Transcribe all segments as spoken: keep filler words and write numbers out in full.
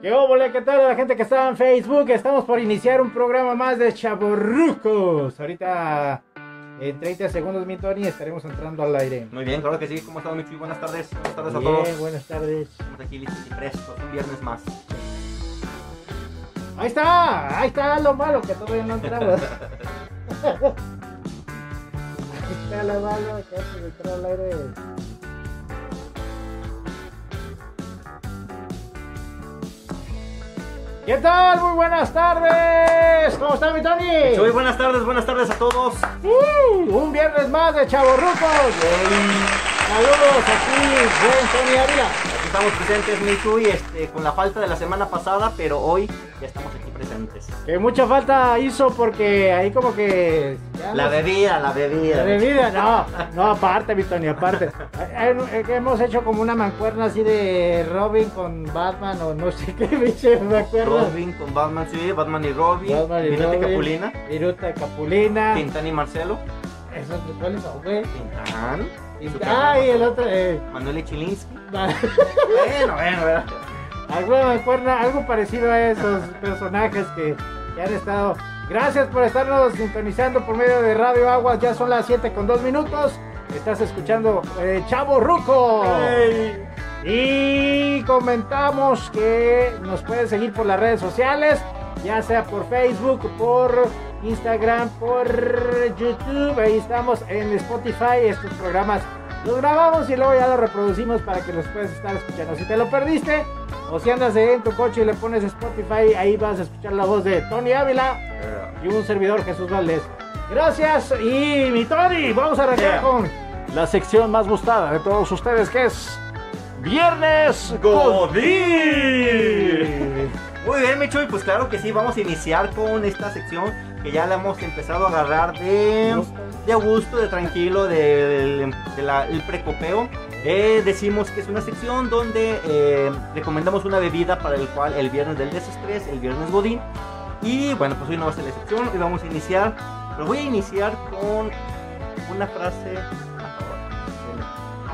¿Qué óvole? ¿Qué tal a la gente que está en Facebook? Estamos por iniciar un programa más de Chavorrucos. Ahorita en treinta segundos, mi Tony, estaremos entrando al aire. Muy bien, claro que sí. ¿Cómo están, mi Chuy? Buenas tardes. Buenas tardes bien, a todos. Buenas tardes. Estamos aquí listos y prestos. Un viernes más. Ahí está. Ahí está lo malo que todavía no entramos. Ahí está lo malo que antes de entrar al aire. ¿Qué tal? Muy buenas tardes. ¿Cómo está, mi Tony? Muy buenas tardes, buenas tardes a todos. Uh, un viernes más de Chavorrucos. Saludos aquí, buen Tony Ávila. Aquí estamos presentes, mi Chuy, este, con la falta de la semana pasada, pero hoy ya estamos aquí presentes. Que mucha falta hizo porque ahí como que... La nos... bebida, la bebida. La bebida, no, no, aparte, mi Tony, aparte. Hemos hecho como una mancuerna así de Robin con Batman o no sé qué, me acuerdo. Robin con Batman, sí, Batman y Robin. Batman y Viruta Robin, Capulina. Viruta Capulina. Tintán y Marcelo. Eso es cuál es, güey. Tintán. Ah, y el otro, eh. Manuel Chilinski. Bueno, bueno, ¿verdad? Alguna, algo parecido a esos personajes que, que han estado. Gracias por estarnos sintonizando por medio de Radio Aguas. Ya son las siete con dos minutos. Estás escuchando eh, Chavorrucos. Hey. Y comentamos que nos pueden seguir por las redes sociales, ya sea por Facebook, por Instagram, por YouTube. Ahí estamos en Spotify. Estos programas los grabamos y luego ya los reproducimos para que los puedas estar escuchando. Si te lo perdiste o si andas en tu coche y le pones Spotify, ahí vas a escuchar la voz de Tony Ávila y un servidor, Jesús Valdés. Gracias y mi Tony, vamos a arrancar yeah. con la sección más gustada de todos ustedes, que es Viernes Godín. Muy bien, mi Chuy, pues claro que sí, vamos a iniciar con esta sección que ya la hemos empezado a agarrar de, de gusto, de tranquilo, del de, de, de de precopeo. Eh, decimos que es una sección donde eh, recomendamos una bebida para el cual el viernes del desestrés, el viernes godín. Y bueno, pues hoy no va a ser la excepción y vamos a iniciar, pero voy a iniciar con una frase.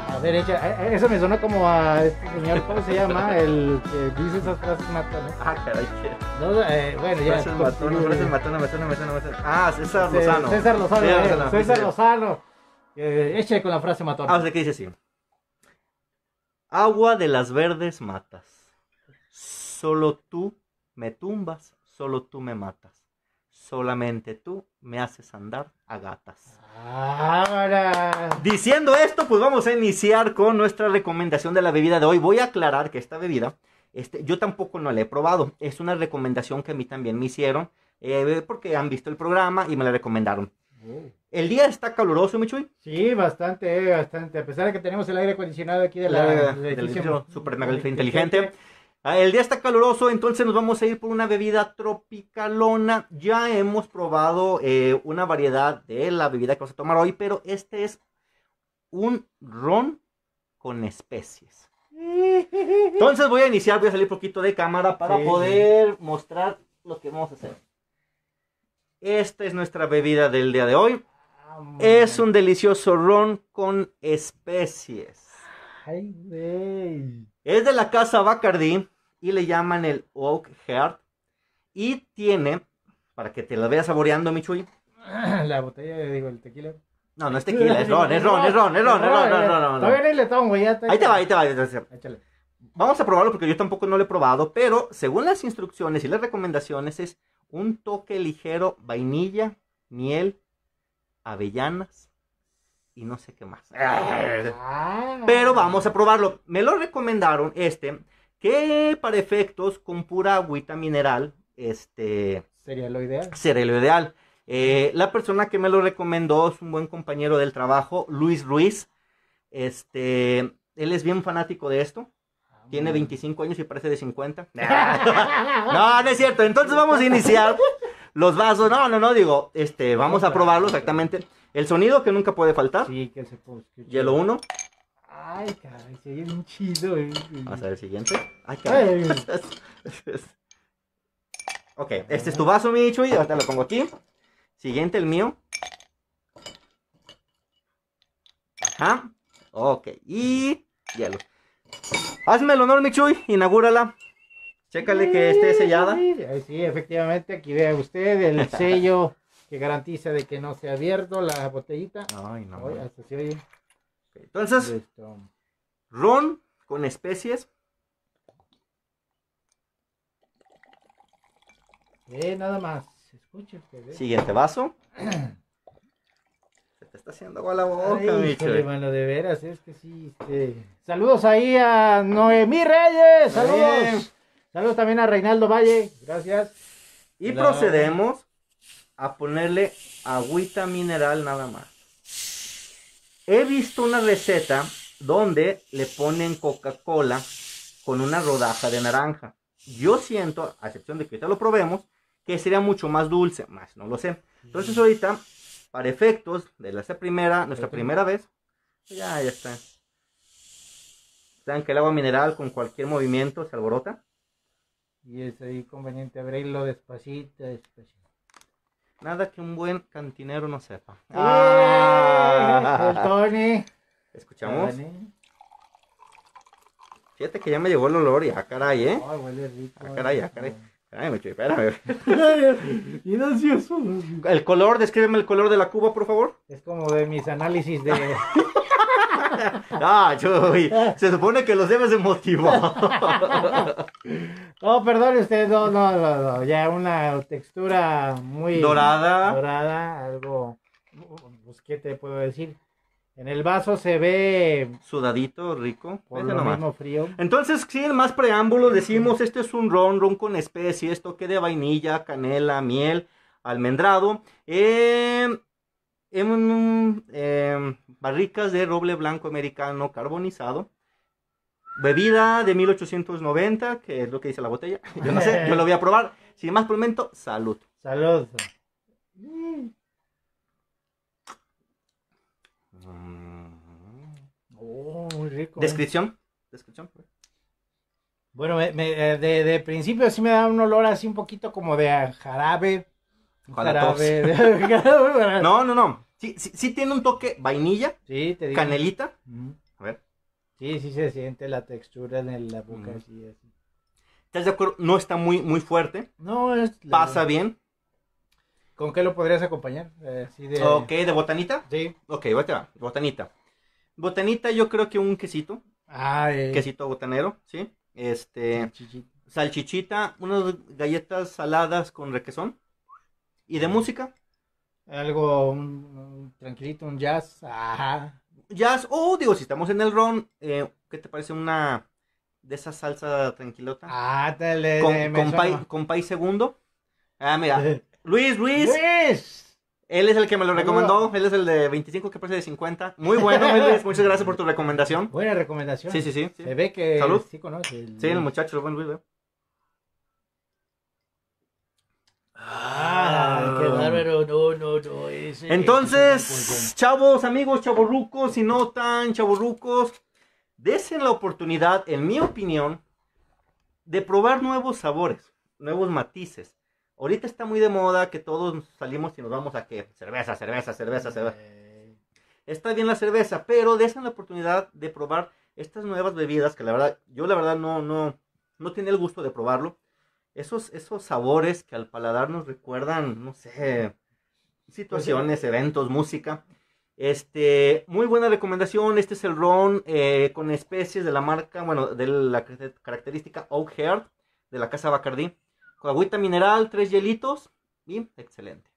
A ver, ella, eso me suena como a este señor, ¿cómo se llama? El que dice esas frases matonas. Ah, caray, qué. No, eh, bueno, ya. Frases matonas, frases matonas, me suena, me suena, me suena. Ah, César Lozano. César Lozano, César Lozano. Eh, César Lozano. Eh, eche con la frase matona. Ah, o sea, ¿qué dice así? Agua de las verdes matas. Solo tú me tumbas, solo tú me matas. Solamente tú me haces andar a gatas. Ahora. Diciendo esto, pues vamos a iniciar con nuestra recomendación de la bebida de hoy. Voy a aclarar que esta bebida, este, yo tampoco no la he probado. Es una recomendación que a mí también me hicieron, eh, porque han visto el programa y me la recomendaron. Uh. El día está caluroso, mi Chuy. Sí, bastante, bastante. A pesar de que tenemos el aire acondicionado aquí de la... edificio super mega inteligente. El día está caluroso, entonces nos vamos a ir por una bebida tropicalona. Ya hemos probado eh, una variedad de la bebida que vamos a tomar hoy, pero este es un ron con especies. Entonces voy a iniciar, voy a salir poquito de cámara para sí. poder mostrar lo que vamos a hacer. Esta es nuestra bebida del día de hoy. Oh, es un delicioso ron con especies. Ay, güey. Es de la casa Bacardí y le llaman el Oakheart. Y tiene, para que te la veas saboreando, mi Chuy. La botella, digo, el tequila. No, no es tequila, es ron, es ron, es ron, es ron, es ron, no, no, no, no. Todavía no le tomo, ya está. Ahí te va, ahí te va. Échale. Vamos a probarlo porque yo tampoco no lo he probado, pero según las instrucciones y las recomendaciones es un toque ligero, vainilla, miel, avellanas. Y no sé qué más. Pero vamos a probarlo. Me lo recomendaron este. Que para efectos con pura agüita mineral. Este. Sería lo ideal. Sería lo ideal. Eh, la persona que me lo recomendó es un buen compañero del trabajo. Luis Ruiz. Este. Él es bien fanático de esto. Tiene veinticinco años y parece de cincuenta. No, no es cierto. Entonces vamos a iniciar los vasos. No, no, no. Digo, este. Vamos a probarlo exactamente. El sonido que nunca puede faltar. Sí, que se puede. Hielo uno. Ay, caray, se oye bien chido. Eh. Vamos a ver el siguiente. Ay, caray. Ay. Ok, este es tu vaso, mi Chuy. Ahorita lo pongo aquí. Siguiente, el mío. Ajá. Ok, y hielo. Hazme el honor, mi Chuy. Inaugúrala. Chécale que esté sellada. Sí, efectivamente, aquí vea usted el sello que garantiza de que no se ha abierto la botellita. Ay, no. Oye, hasta se oye. Entonces, listo. Ron con especies. Eh, nada más. Escuche usted. Eh. Siguiente vaso. Se te está haciendo agua la boca, bicho. Bueno, de veras, es que sí. sí. Saludos ahí a Noemí Reyes. Saludos. Bien. Saludos también a Reynaldo Valle. Gracias. Y Hola. procedemos a ponerle agüita mineral nada más. He visto una receta donde le ponen Coca-Cola con una rodaja de naranja. Yo siento, a excepción de que ahorita lo probemos, que sería mucho más dulce, más no lo sé. Entonces ahorita, para efectos de la, primera, nuestra primera vez, ya, ya está. ¿Saben que el agua mineral con cualquier movimiento se alborota? Y es ahí conveniente abrirlo despacito, despacito. Nada que un buen cantinero no sepa. ¡Ah! El Tony. ¿Escuchamos? Tony. Fíjate que ya me llegó el olor y ah, caray, ¿eh? Ay, huele rico. Ah, caray, ah, caray. Ay, me espérame. Bien ansioso. El color, descríbeme el color de la cuba, por favor. Es como de mis análisis de... Ah, chuy, se supone que los debes de motivar. No, perdón, usted, no, no, no, no, ya una textura muy... Dorada. Dorada, algo, pues, ¿qué te puedo decir? En el vaso se ve... Sudadito, rico. Por lo mismo frío. Entonces, sin más preámbulos, decimos, este es un ron, ron con especies, toque de vainilla, canela, miel, almendrado, eh... En eh, barricas de roble blanco americano carbonizado. Bebida de mil ochocientos noventa, que es lo que dice la botella. Yo no sé, yo lo voy a probar. Sin más por el momento, salud. Salud. Mm. Oh, muy rico. Descripción. Eh. Descripción. Bueno, me, me, de, de principio sí me da un olor así un poquito como de jarabe. No, no, no. Sí, sí, sí tiene un toque vainilla, sí, te digo. Canelita. Mm. A ver. Sí, sí se siente la textura en la boca. Mm. Así, así. ¿Estás de acuerdo? No está muy, muy fuerte. No, es... Pasa la... bien. ¿Con qué lo podrías acompañar? Eh, así de... Ok, ¿de botanita? Sí. Ok, botanita. Botanita. Botanita yo creo que un quesito. Ah, eh. Quesito botanero, ¿sí? Este... Salchichita. Salchichita, unas galletas saladas con requesón. ¿Y de música? Algo un, un, tranquilito, un jazz. Ajá. Jazz, oh, digo, si estamos en el ron, eh, ¿qué te parece una de esa salsa tranquilota? Ah, dale. Con, compay, compay Segundo. Ah, mira. Luis Ruiz. Luis. Él es el que me lo recomendó. Él es el de veinticinco que parece de cincuenta. Muy bueno, Luis. Muchas gracias por tu recomendación. Buena recomendación. Sí, sí, sí. sí. Se ve que Salud. sí conoce. El... Sí, el muchacho, el buen Luis, veo. Ah, qué bárbaro, no, no, no. Ese, Entonces, chavos, amigos, chavorrucos, si no tan chavorrucos, desen la oportunidad, en mi opinión, de probar nuevos sabores, nuevos matices. Ahorita está muy de moda que todos salimos y nos vamos a qué, cerveza, cerveza, cerveza, cerveza. Eh. Está bien la cerveza, pero desen la oportunidad de probar estas nuevas bebidas que la verdad, yo la verdad no, no, no tenía el gusto de probarlo. Esos, esos sabores que al paladar nos recuerdan, no sé, situaciones, eventos, música. Este, muy buena recomendación. Este es el ron eh, con especies de la marca, bueno, de la característica Oakheart, de la casa Bacardí. Con agüita mineral, tres hielitos y excelente.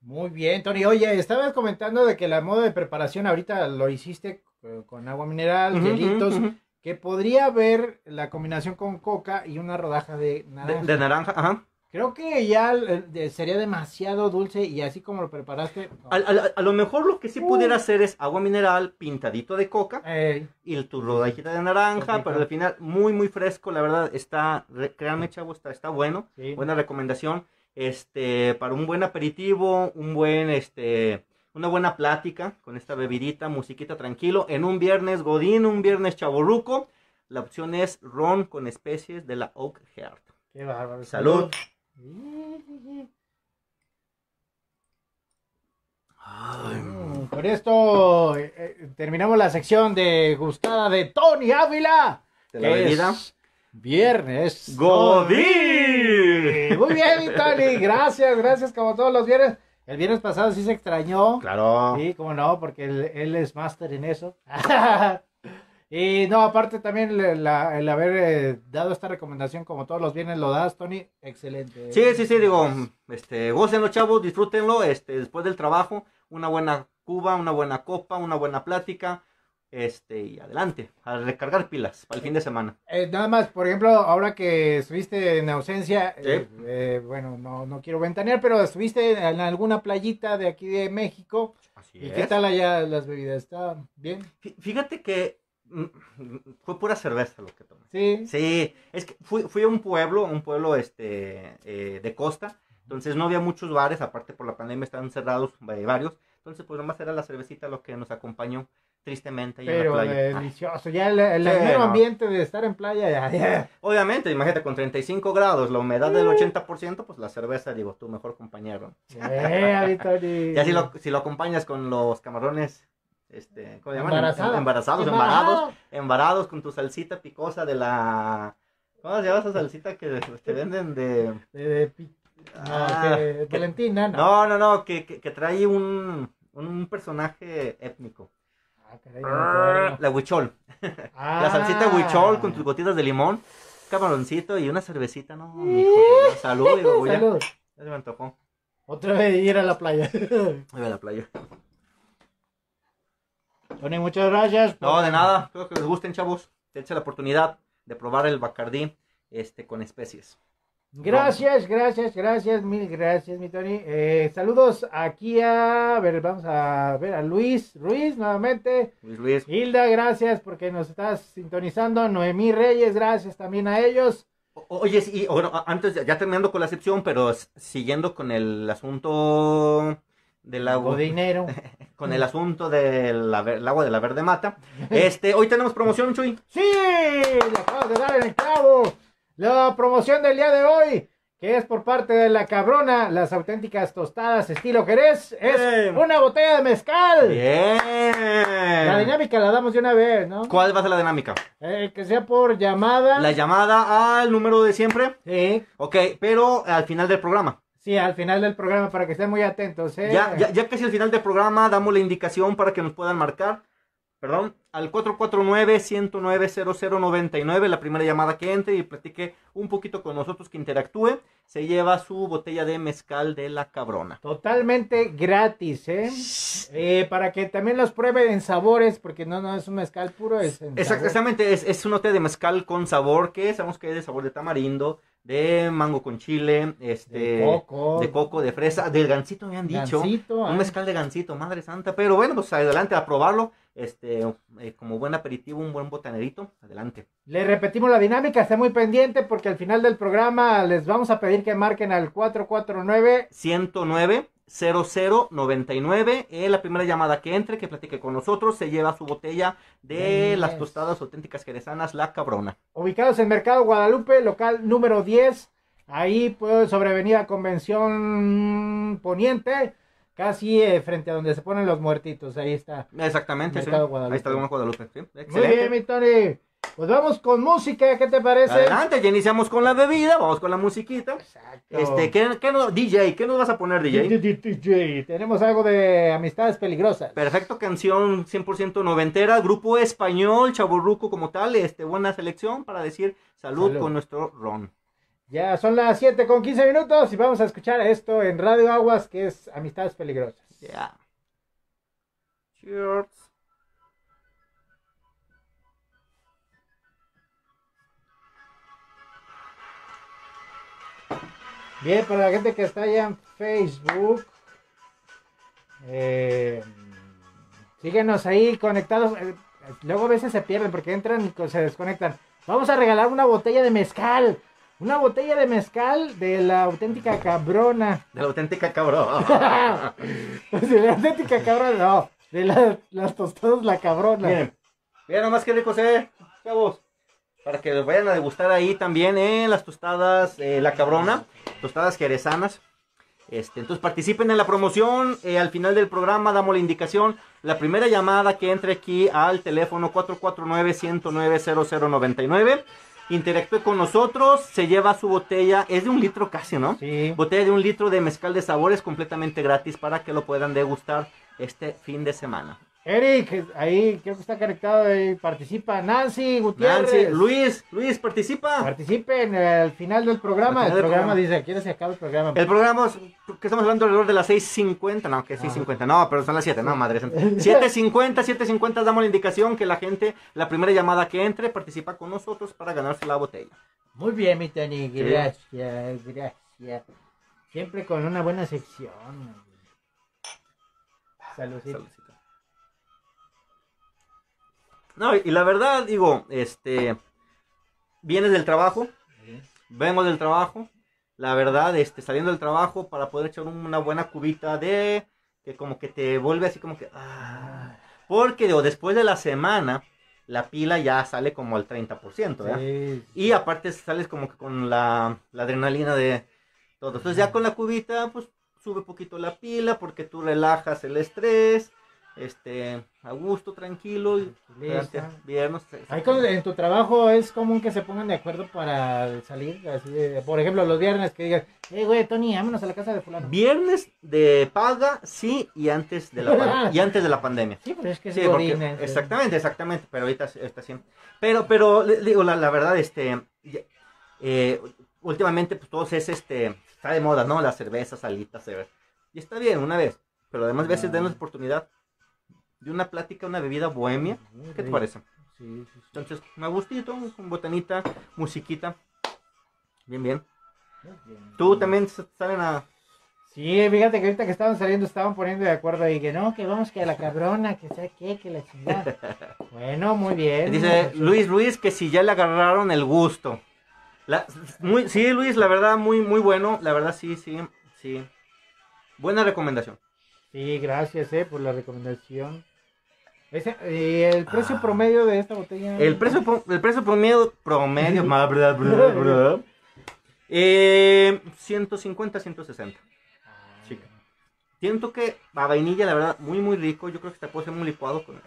Muy bien, Tony. Oye, estabas comentando de que la moda de preparación ahorita lo hiciste con agua mineral, uh-huh, hielitos. Uh-huh. Que podría haber la combinación con coca y una rodaja de naranja. De, de naranja, ajá. Creo que ya eh, sería demasiado dulce y así como lo preparaste... No. A, a, a lo mejor lo que sí uh. pudiera hacer es agua mineral pintadito de coca Ey. y tu rodajita de naranja, sí, pero al final muy, muy fresco, la verdad, está, créanme, chavo, está, está bueno. Sí. Buena recomendación, este, para un buen aperitivo, un buen, este... una buena plática con esta bebidita, musiquita tranquilo, en un viernes godín, un viernes chavorruco. La opción es ron con especies de la Oakheart. Qué bárbaro. Salud. Ay, por esto eh, eh, terminamos la sección de gustada de Tony Ávila. De la bebida. Es... Viernes Godín. Muy bien, mi Tony. Gracias, gracias, como todos los viernes. El viernes pasado sí se extrañó. Claro. Sí, cómo no, porque él, él es máster en eso. Y no, aparte también el, la, el haber eh, dado esta recomendación, como todos los viernes lo das, Tony, excelente. Sí, sí, sí, digo, este, gócenlo, chavos, disfrútenlo, este, después del trabajo, una buena cuba, una buena copa, una buena plática, este, y adelante, a recargar pilas para el fin de semana. Eh, nada más, por ejemplo, ahora que estuviste en ausencia, sí. eh, eh, bueno, no, no quiero ventanear, pero estuviste en alguna playita de aquí de México. Así ¿Y es. ¿Qué tal allá las bebidas? ¿Está bien? Fíjate que fue pura cerveza lo que tomé. Sí. Sí, es que fui, fui a un pueblo, un pueblo este eh, de costa, entonces no había muchos bares, aparte por la pandemia estaban cerrados eh, varios, entonces pues nomás era la cervecita lo que nos acompañó tristemente. Pero en la playa. Delicioso, Ay. ya el, el, sí, el mero no. ambiente de estar en playa. Ya, ya. Obviamente, imagínate, con treinta y cinco grados, la humedad sí. del ochenta por ciento, pues la cerveza, digo, tu mejor compañero. Sí, y así lo, si lo acompañas con los camarones... Este, ¿cómo llaman? Embarazada. Embarazados, embarados, embarados con tu salsita picosa de la... ¿Cómo se llama esa salsita que te venden de...? De, de, pi... ah, no, de Valentina, ¿no? No, no, no, que, que, que trae un, un personaje étnico. Ah, caray, no, la huichol. Ah. La salsita huichol con tus gotitas de limón, camaroncito y una cervecita, ¿no? Hijo, salud, digo, salud. Ya, ya se me antojó. Otra vez ir a la playa. Ir a la playa. Tony, muchas gracias. Por... No, de nada. Espero que les gusten, chavos. Dense la oportunidad de probar el Bacardí este, con especies. Gracias, no. gracias, gracias. Mil gracias, mi Tony. Eh, saludos aquí a... a ver, vamos a ver a Luis Ruiz nuevamente. Luis Ruiz. Hilda, gracias porque nos estás sintonizando. Noemí Reyes, gracias también a ellos. O, oye, sí, bueno, antes, ya terminando con la sección, pero siguiendo con el asunto... del agua de dinero con el asunto del agua de la verde mata. Este, hoy tenemos promoción, Chuy. Sí, le acabas de dar en el clavo. La promoción del día de hoy, que es por parte de La Cabrona, las auténticas tostadas estilo Jerez, es Bien. una botella de mezcal. Bien. La dinámica la damos de una vez, ¿no? ¿Cuál va a ser la dinámica? Eh, que sea por llamada. La llamada al número de siempre. Sí. Ok, pero al final del programa. Sí, al final del programa, para que estén muy atentos, ¿eh? Ya, ya, ya casi al final del programa damos la indicación para que nos puedan marcar, perdón, al cuatro cuatro nueve, uno cero nueve, cero cero nueve nueve, la primera llamada que entre y platique un poquito con nosotros, que interactúe, se lleva su botella de mezcal de La Cabrona. Totalmente gratis, ¿eh? eh para que también los prueben en sabores, porque no, no es un mezcal puro, es en Exactamente, es, es un lote de mezcal con sabor, que sabemos que es de sabor de tamarindo, de mango con chile, este, de coco, de, coco, de fresa, del gansito me han dicho, gansito, un mezcal de gansito, madre santa, pero bueno, pues adelante a probarlo, este, eh, como buen aperitivo, un buen botanerito, adelante. Le repetimos la dinámica, esté muy pendiente porque al final del programa les vamos a pedir que marquen al cuatro cuatro nueve, uno cero nueve, cero cero nueve nueve, eh, la primera llamada que entre, que platique con nosotros, se lleva su botella de las tostadas auténticas jerezanas La Cabrona. Ubicados en Mercado Guadalupe, local número diez, ahí pues sobre avenida Convención Poniente, casi eh, frente a donde se ponen los muertitos, ahí está. Exactamente, Mercado sí. Guadalupe. Ahí está Guadalupe, sí. Excelente. Muy bien, mi Tony. Pues vamos con música, ¿qué te parece? Adelante, ya iniciamos con la bebida, vamos con la musiquita. Exacto. Este, ¿qué, qué no, D J, ¿qué nos vas a poner, D J? D J? Tenemos algo de Amistades Peligrosas. Perfecto, canción cien por ciento noventera, Grupo Español, chavorruco como tal, este, buena selección para decir salud, salud con nuestro ron. Ya son las siete con quince minutos y vamos a escuchar esto en Radio Aguas, que es Amistades Peligrosas. Ya. Yeah. Cheers. Bien, para la gente que está allá en Facebook, eh, síguenos ahí conectados. Eh, luego a veces se pierden porque entran y se desconectan. Vamos a regalar una botella de mezcal. Una botella de mezcal de la auténtica cabrona. De la auténtica cabrona. De la auténtica cabrona, no. De la, las tostadas La Cabrona. Bien, bien, nomás que rico se ve, chavos. Para que los vayan a degustar ahí también, eh, las tostadas eh, La Cabrona, tostadas jerezanas. Este, entonces participen en la promoción, eh, al final del programa damos la indicación, la primera llamada que entre aquí al teléfono cuatro cuatro nueve, uno cero nueve, cero cero nueve nueve, interactúe con nosotros, se lleva su botella, es de un litro casi, ¿no? Sí. Botella de un litro de mezcal de sabores completamente gratis para que lo puedan degustar este fin de semana. Eric, ahí creo que está conectado, ahí participa Nancy Gutiérrez. Nancy, Luis, Luis, participa. Participen al final del programa. Final el del programa, programa dice, ¿quieres que acabe el programa? El programa, es, que estamos hablando alrededor de las seis cincuenta, no, que es seis cincuenta, no, pero son las siete, no, madre. siete cincuenta, siete cincuenta, damos la indicación que la gente, la primera llamada que entre, participa con nosotros para ganarse la botella. Muy bien, mi Tony, gracias, sí. gracias. Siempre con una buena sección. Saludcita. No, y la verdad, digo, este, vienes del trabajo, vengo del trabajo, la verdad, este, saliendo del trabajo para poder echar una buena cubita de, que como que te vuelve así como que, ah, porque digo, después de la semana, la pila ya sale como al treinta por ciento, ¿verdad? Sí. Y aparte sales como que con la, la adrenalina de todo, entonces ya con la cubita, pues, sube poquito la pila porque tú relajas el estrés. Este, a gusto, tranquilo. Y viernes. Ahí con, en tu trabajo es común que se pongan de acuerdo para salir. Así de, por ejemplo, los viernes que digan, hey, güey, Tony, vámonos a la casa de fulano. Viernes de paga, sí, y antes de la, y antes de la pandemia. Sí, pero es que sí, es porque, godín, es, exactamente, exactamente. Pero ahorita está siempre. Pero, pero, le, digo, la, la verdad, este, eh, últimamente, pues todos es este, está de moda, ¿no? Las cervezas, salitas, cerveza. Y está bien, una vez. Pero además, veces ah. denos oportunidad de una plática, una bebida bohemia. ¿Qué te parece? Sí, sí, sí. Entonces, me gustito, con botanita, musiquita. Bien, bien. bien ¿Tú bien. también salen a...? Sí, fíjate que ahorita que estaban saliendo, estaban poniendo de acuerdo ahí que no, que vamos, que a la cabrona, que sea qué, que la chingada. Bueno, muy bien. Dice Luis Ruiz que si ya le agarraron el gusto. La, muy, sí, Luis, la verdad, muy, muy bueno. La verdad, sí, sí, sí. Buena recomendación. Sí, gracias, eh, por la recomendación. Ese, eh, el precio ah, promedio de esta botella. El precio, el precio promedio, promedio, más, bla, bla, bla, eh, ciento cincuenta, ciento sesenta. Ah, chica. Siento que a vainilla, la verdad, muy, muy rico. Yo creo que te puedo hacer un licuado con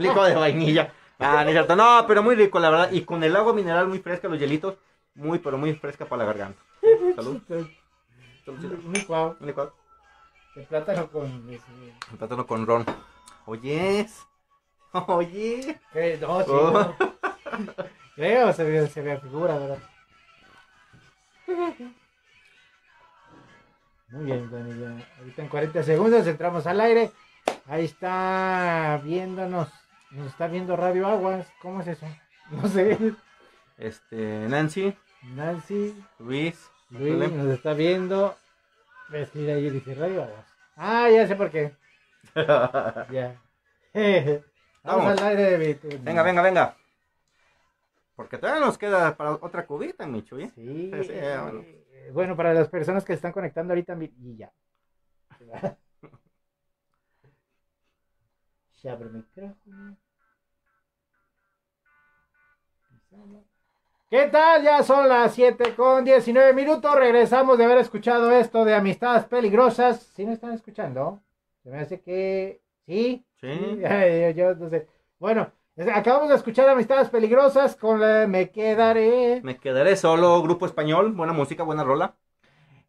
licuado de vainilla. Ah, no es cierto. No, pero muy rico, la verdad. Y con el agua mineral muy fresca, los hielitos, muy, pero muy fresca para la garganta. Salud. Un licuado. Un licuado. El plátano con... El plátano con ron. Oye, oh, oye. Eh, no, sí, oh. no. Creo, se ve, se ve figura, ¿verdad? Muy bien, Tony, ya. Ahorita en cuarenta segundos entramos al aire. Ahí está viéndonos. Nos está viendo Radio Aguas. ¿Cómo es eso? No sé. Este, Nancy. Nancy. Luis. Luis no nos está viendo. Vestida ahí dice Radio Aguas. Ah, ya sé por qué. Ya. Vamos, Vamos al aire de mi... Venga, venga, venga. Porque todavía nos queda para otra cubita, Michu, ¿eh? Sí. sí, sí eh, bueno. bueno, para las personas que están conectando ahorita, y ya. Se abre el micrófono. ¿Qué tal? Ya son las siete con diecinueve minutos. Regresamos de haber escuchado esto de Amistades Peligrosas. Si ¿Sí no están escuchando, se me hace que... ¿Sí? Sí. Yo, yo no sé. Bueno, acabamos de escuchar Amistades Peligrosas con la... Me quedaré. Me quedaré solo, Grupo Español. Buena música, buena rola.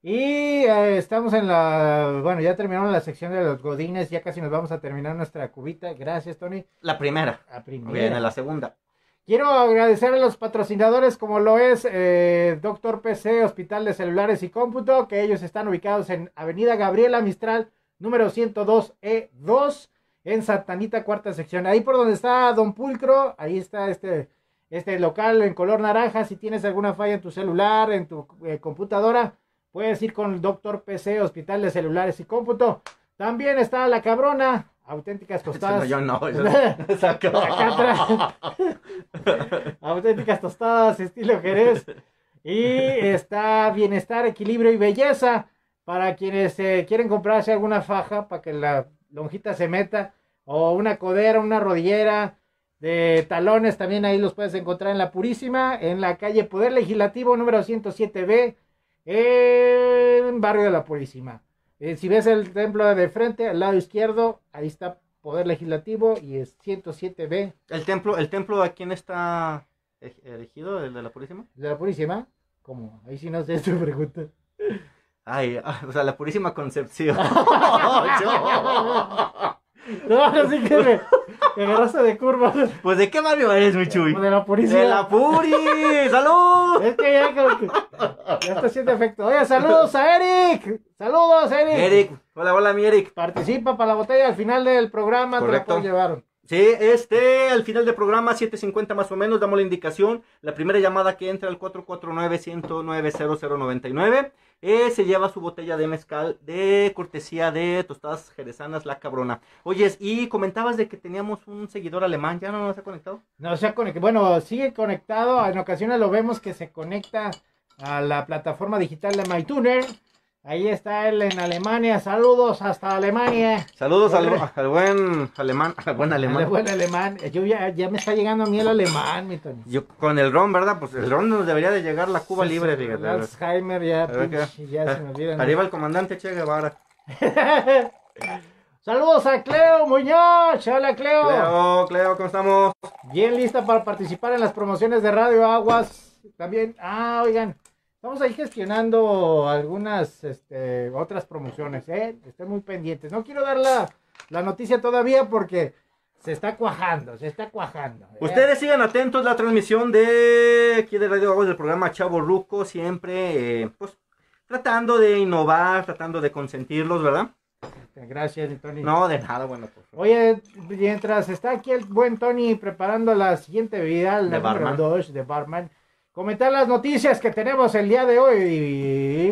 Y eh, estamos en la... Bueno, ya terminaron la sección de los godines. Ya casi nos vamos a terminar nuestra cubita. Gracias, Tony. La primera. La primera. Viene la segunda. Quiero agradecer a los patrocinadores como lo es eh, Doctor P C, Hospital de Celulares y Cómputo, que ellos están ubicados en Avenida Gabriela Mistral, número ciento dos E dos, en Santanita, cuarta sección. Ahí por donde está Don Pulcro, ahí está este, este local en color naranja. Si tienes alguna falla en tu celular, en tu eh, computadora, puedes ir con Doctor P C, Hospital de Celulares y Cómputo. También está La Cabrona. Auténticas tostadas. No, yo no. Yo... Acá atrás. Auténticas tostadas, estilo Jerez. Y está Bienestar, Equilibrio y Belleza. Para quienes eh, quieren comprarse alguna faja para que la lonjita se meta. O una codera, una rodillera de talones. También ahí los puedes encontrar en La Purísima. En la calle Poder Legislativo, número ciento siete B. En barrio de La Purísima. Eh, si ves el templo de frente, al lado izquierdo, ahí está Poder Legislativo y es ciento siete B. El templo, el templo, ¿a quién está? ¿Elegido el de la Purísima? ¿El de la Purísima? ¿Cómo? Ahí sí no sé tu pregunta. Ay, o sea, la Purísima Concepción. No, así que me, me agarraste de curva. Pues, ¿de qué barrio eres, mi Chuy? De la Purísima. ¡De la Puri! ¡Salud! Es que ya como que ya está haciendo efecto. Oye, saludos a Eric. Saludos, Eric. Eric. Hola, hola, mi Eric. Participa para la botella al final del programa. Correcto. Te la llevaron. Sí, este, al final del programa, siete cincuenta más o menos, damos la indicación. La primera llamada que entra al cuatro cuatro nueve, uno cero nueve, cero cero nueve nueve eh, se lleva su botella de mezcal de cortesía de Tostadas Jerezanas La Cabrona. Oyes, y comentabas de que teníamos un seguidor alemán, ¿ya no nos ha conectado? No, se ha conectado, bueno, sigue conectado, en ocasiones lo vemos que se conecta a la plataforma digital de MyTuner. Ahí está él en Alemania, saludos hasta Alemania. Saludos al, al buen alemán, al buen alemán. Al buen alemán, yo ya, ya me está llegando a mí el alemán, mi Tony. Yo con el ron, ¿verdad? Pues el ron nos debería de llegar la Cuba sí, libre, sí, fíjate. Alzheimer ya, pinch, ya eh, se me olvidan. Arriba el comandante Che Guevara. Saludos a Cleo Muñoz, hola Cleo. Cleo, Cleo, ¿cómo estamos? Bien lista para participar en las promociones de Radio Aguas, también, ah, oigan. Estamos ahí gestionando algunas este, otras promociones, ¿eh? Estén muy pendientes. No quiero dar la, la noticia todavía porque se está cuajando, se está cuajando. ¿eh? Ustedes sigan atentos a la transmisión de aquí de Radio Aguas del programa Chavo Ruco, siempre eh, pues tratando de innovar, tratando de consentirlos, ¿verdad? Gracias, Tony. No, de nada, bueno. Pues. Oye, mientras está aquí el buen Tony preparando la siguiente bebida, la número dos de Barman. Comentar las noticias que tenemos el día de hoy,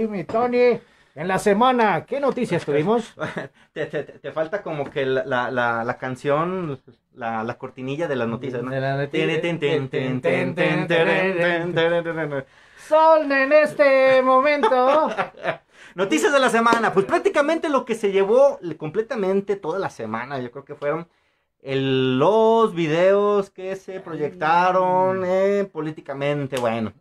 y mi Tony, en la semana. ¿Qué noticias tuvimos? Te, te, te falta como que la, la, la, la canción, la, la cortinilla de las noticias, ¿no? Son en este momento. Noticias de la semana. Pues prácticamente lo que se llevó completamente toda la semana, yo creo que fueron... El, los videos que se proyectaron eh, políticamente, bueno,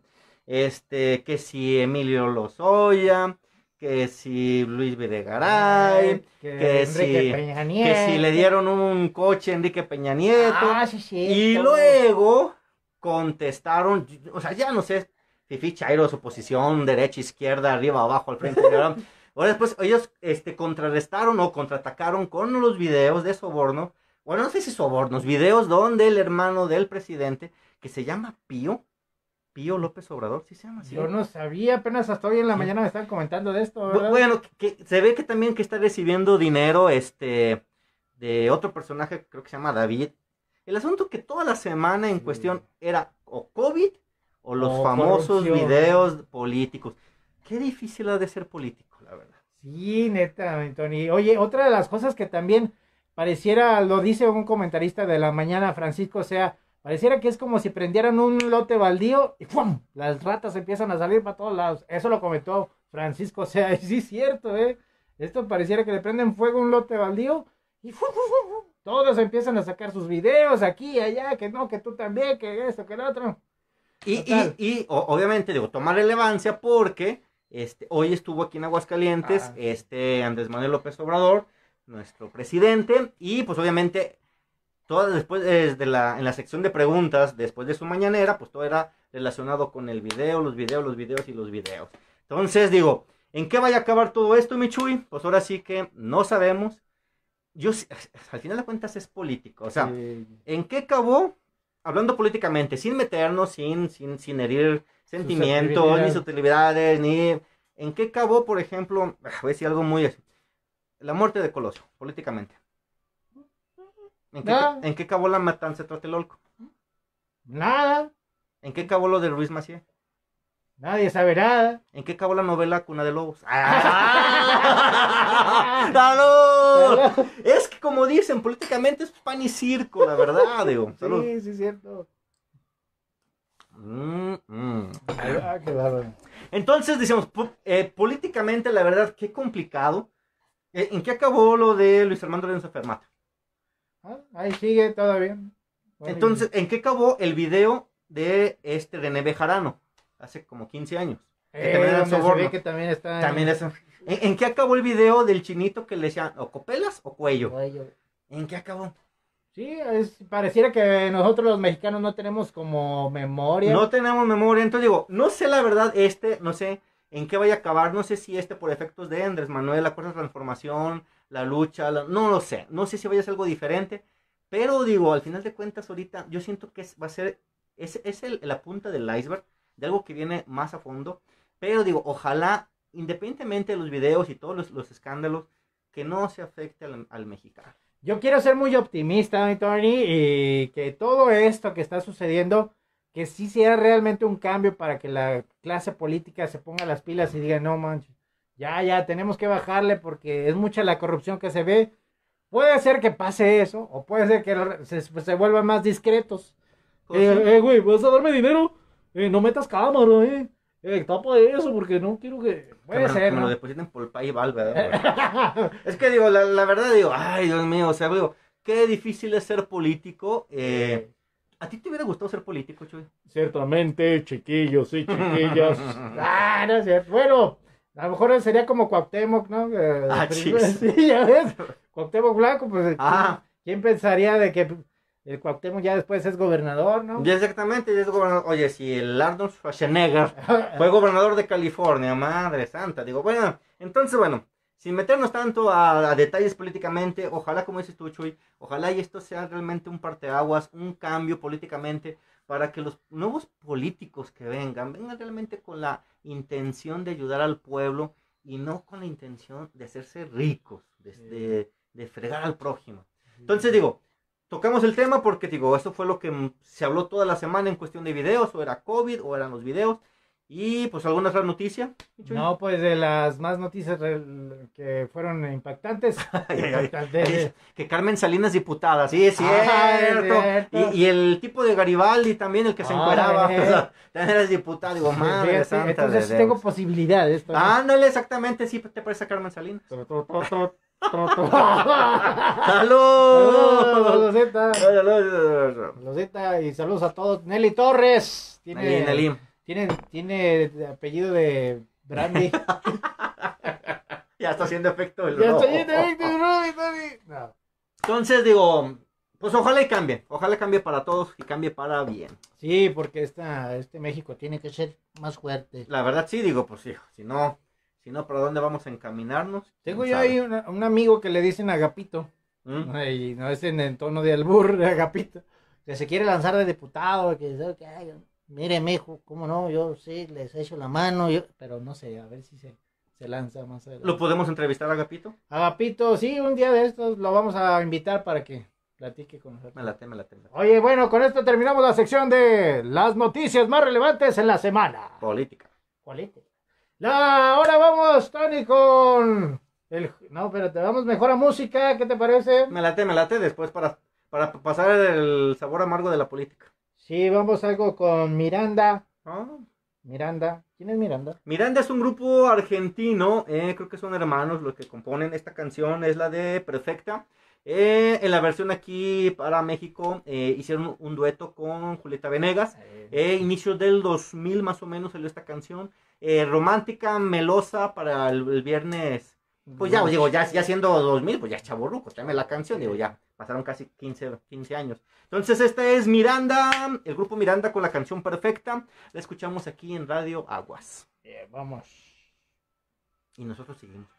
este, que si Emilio Lozoya, que si Luis Videgaray, que, que, si, que si le dieron un coche a Enrique Peña Nieto, ah, sí, sí, y todo. Luego contestaron, o sea, ya no sé, fifí, chairos, oposición, derecha, izquierda, arriba, abajo, al frente, ahora después ellos este, contrarrestaron o contraatacaron con los videos de soborno. Bueno, no sé si sobornos, videos donde el hermano del presidente, que se llama Pío, Pío López Obrador, ¿sí se llama así? Yo no sabía, apenas hasta hoy en la mañana me están comentando de esto, ¿verdad? Bueno, que, que se ve que también que está recibiendo dinero, este, de otro personaje, creo que se llama David. El asunto que toda la semana en sí. cuestión era o COVID o los o famosos corrupción. Videos políticos. Qué difícil ha de ser político, la verdad. Sí, neta, Tony. Oye, otra de las cosas que también... Pareciera, lo dice un comentarista de la mañana, Francisco Osea, pareciera que es como si prendieran un lote baldío y ¡pum! Las ratas empiezan a salir para todos lados. Eso lo comentó Francisco Osea, y sí es cierto, ¿eh? Esto pareciera que le prenden fuego a un lote baldío y ¡fum! ¡Fum! ¡Fum! Todos empiezan a sacar sus videos aquí y allá, que no, que tú también, que esto, que lo otro. Y, y, y o, obviamente, digo, toma relevancia porque este, hoy estuvo aquí en Aguascalientes ah, sí. este Andrés Manuel López Obrador, nuestro presidente, y pues obviamente todas después desde la en la sección de preguntas después de su mañanera, pues todo era relacionado con el video, los videos, los videos y los videos. Entonces digo, ¿en qué vaya a acabar todo esto, mi Chuy? Pues ahora sí que no sabemos. Yo al final de cuentas es político, o sea, sí. ¿En qué acabó? Hablando políticamente, sin meternos, sin sin sin herir sentimientos, ni sutilidades, ni ¿en qué acabó, por ejemplo? Voy a decir algo muy así. La muerte de Colosio, políticamente. ¿En qué, nah. ¿en qué acabó la matanza de Tlatelolco? Nada. ¿En qué acabó lo de Ruiz Macié? Nadie sabe nada. ¿En qué acabó la novela Cuna de Lobos? ¡Ah! ¡Salud! ¡Salud! Es que como dicen, políticamente es pan y circo, la verdad, digo. Salud. Sí, sí es cierto. Mm, mm. Ah, qué bárbaro. Entonces, decimos, eh, políticamente, la verdad, qué complicado. ¿En qué acabó lo de Luis Armando Lerner Fermat? Ah, ahí sigue todavía. Bueno, entonces, ¿en qué acabó el video de este René Bejarano? Hace como quince años. Eh, que también, se ve que también está... También en... Es... ¿En, ¿En qué acabó el video del chinito que le decían o copelas o cuello? Cuello. ¿En qué acabó? Sí, es, pareciera que nosotros los mexicanos no tenemos como memoria. No tenemos memoria, entonces digo, no sé la verdad este, no sé en qué vaya a acabar, no sé si este por efectos de Andrés Manuel, la cuarta transformación, la lucha, la, no lo sé, no sé si vaya a ser algo diferente, pero digo, al final de cuentas ahorita yo siento que es, va a ser, es, es el, la punta del iceberg de algo que viene más a fondo, pero digo, ojalá, independientemente de los videos y todos los, los escándalos, que no se afecte al, al mexicano. Yo quiero ser muy optimista, Tony, y que todo esto que está sucediendo, que sí sea realmente un cambio para que la clase política se ponga las pilas y diga, no manches, ya, ya, tenemos que bajarle porque es mucha la corrupción que se ve. Puede ser que pase eso, o puede ser que se, se vuelvan más discretos. Eh, eh, güey, ¿vas a darme dinero? Eh, no metas cámara, eh. Eh, tapa eso porque no quiero que... Puede que me, ser, que ¿no? Me lo depositen por el Pay y Val, ¿verdad? Es que digo, la, la verdad digo, ay Dios mío, o sea, digo, qué difícil es ser político. Eh, ¿A ti te hubiera gustado ser político, Chuy? Ciertamente, chiquillos y chiquillas. Ah, no es cierto. Bueno, a lo mejor sería como Cuauhtémoc, ¿no? Eh, ah, chis. Sí, ya ves. Cuauhtémoc Blanco, pues, ah. ¿quién, ¿quién pensaría de que el Cuauhtémoc ya después es gobernador, no? Ya exactamente, ya es gobernador. Oye, si el Arnold Schwarzenegger fue gobernador de California, madre santa. Digo, bueno, entonces, bueno, sin meternos tanto a, a detalles políticamente, ojalá, como dices tú, Chuy, ojalá y esto sea realmente un parteaguas, un cambio políticamente, para que los nuevos políticos que vengan, vengan realmente con la intención de ayudar al pueblo y no con la intención de hacerse ricos, de, de, de fregar al prójimo. Entonces, digo... Tocamos el tema porque, digo, eso fue lo que se habló toda la semana en cuestión de videos, o era COVID, o eran los videos, y pues alguna otra noticia. No, pues de las más noticias que fueron impactantes. ay, ay, ay. Que Carmen Salinas diputada, sí, es ah, cierto. Es cierto. Y, y el tipo de Garibaldi también, el que se ah, encueraba, eh. o sea, también eres diputado, digo, madre sí, santa. Entonces sí tengo posibilidades. Ándale, exactamente, sí, te parece a Carmen Salinas. ¡Saludos! Loseta y saludos a todos. Nelly Torres tiene, Nelly, Nelly. tiene, tiene apellido de Brandy. Ya está haciendo efecto el Ya rojo. está haciendo efecto el rojo, no. Entonces digo, pues ojalá y cambie, ojalá cambie para todos y cambie para bien. Sí, porque esta, este México tiene que ser más fuerte. La verdad sí, digo, pues sí, si no... Si no, ¿para dónde vamos a encaminarnos? Tengo yo ahí una, un amigo que le dicen Agapito, ¿Mm? y no es en el tono de albur, Agapito, que se quiere lanzar de diputado, que dice, ay, mire, mijo, cómo no, yo sí les echo la mano, yo... pero no sé, a ver si se, se lanza más adelante. ¿Lo podemos entrevistar a Agapito? Agapito, sí, un día de estos lo vamos a invitar para que platique con nosotros. Me la teme, me la teme. Oye, bueno, con esto terminamos la sección de las noticias más relevantes en la semana. Política. Política. La, ahora vamos, Tony, con el... No, pero te vamos mejor a música, ¿qué te parece? Me late, me late, después para, para pasar el sabor amargo de la política. Sí, vamos algo con Miranda. ¿Ah? Miranda, ¿quién es Miranda? Miranda es un grupo argentino, eh, creo que son hermanos los que componen esta canción, es la de Perfecta. Eh, en la versión aquí para México eh, hicieron un dueto con Julieta Venegas. Eh, inicio del dos mil más o menos salió esta canción. Eh, romántica, melosa para el, el viernes, pues ya, digo, ya, ya siendo dos mil, pues ya es chavorruco, tráeme la canción, digo, ya, pasaron casi quince años. Entonces esta es Miranda, el grupo Miranda con la canción Perfecta, la escuchamos aquí en Radio Aguas. Eh, vamos. Y nosotros seguimos.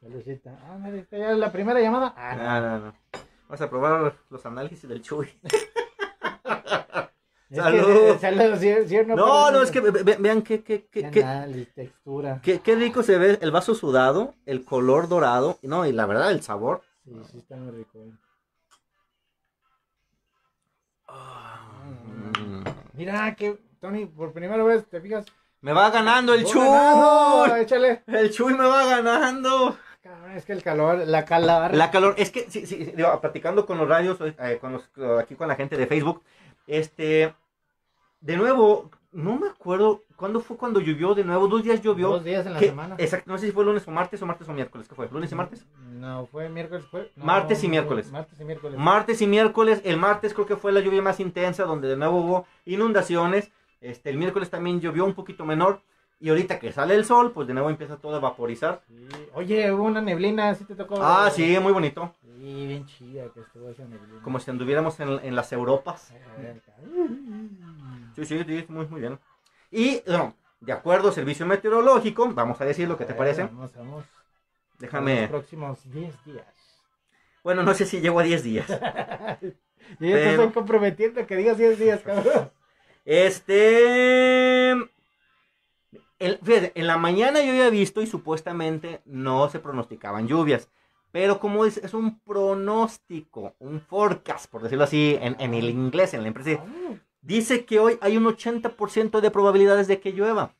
Saludcita. Ah, mira, ya la primera llamada. Ah, no, no, no. Vamos a probar los análisis del Chuy. Salud. Saludos, si, si no, no, no, es que ve, vean qué, qué, qué, qué, qué textura. Qué, qué rico se ve el vaso sudado, el color dorado, no, y la verdad, el sabor. Sí, sí, está muy rico. Eh. Mm. Mira, que Tony, por primera vez, ¿te fijas? Me va ganando el Chuy. Ganando, échale. El Chuy me va ganando. Cabrón, es que el calor, la calor. La calor, es que, sí, sí, digo, platicando con los radios, eh, con los, aquí con la gente de Facebook. Este, de nuevo, no me acuerdo cuándo fue cuando llovió de nuevo, dos días llovió. Dos días en la que, semana. Exacto, no sé si fue lunes o martes o martes o miércoles, ¿qué fue? ¿Lunes y martes? No, fue miércoles, fue. No, martes y miércoles. Martes y miércoles. Martes y miércoles, el martes creo que fue la lluvia más intensa donde de nuevo hubo inundaciones, este, el miércoles también llovió un poquito menor. Y ahorita que sale el sol, pues de nuevo empieza todo a vaporizar. Sí. Oye, hubo una neblina, ¿sí te tocó? Ah, eh, sí, muy bonito. Sí, bien chida que estuvo esa neblina. Como si anduviéramos en, en las Europas. Sí, sí, sí, muy, muy bien. Y, bueno, de acuerdo al servicio meteorológico, vamos a decir lo que te parece. Vamos, vamos. Déjame. En los próximos diez días. Bueno, no sé si llego a diez días. Yo ya pero... te estoy comprometiendo que digas diez días, cabrón. Este... El, fíjate, en la mañana yo había visto y supuestamente no se pronosticaban lluvias, pero como es, es un pronóstico, un forecast, por decirlo así, en, en el inglés, en la empresa, dice que hoy hay un ochenta por ciento de probabilidades de que llueva.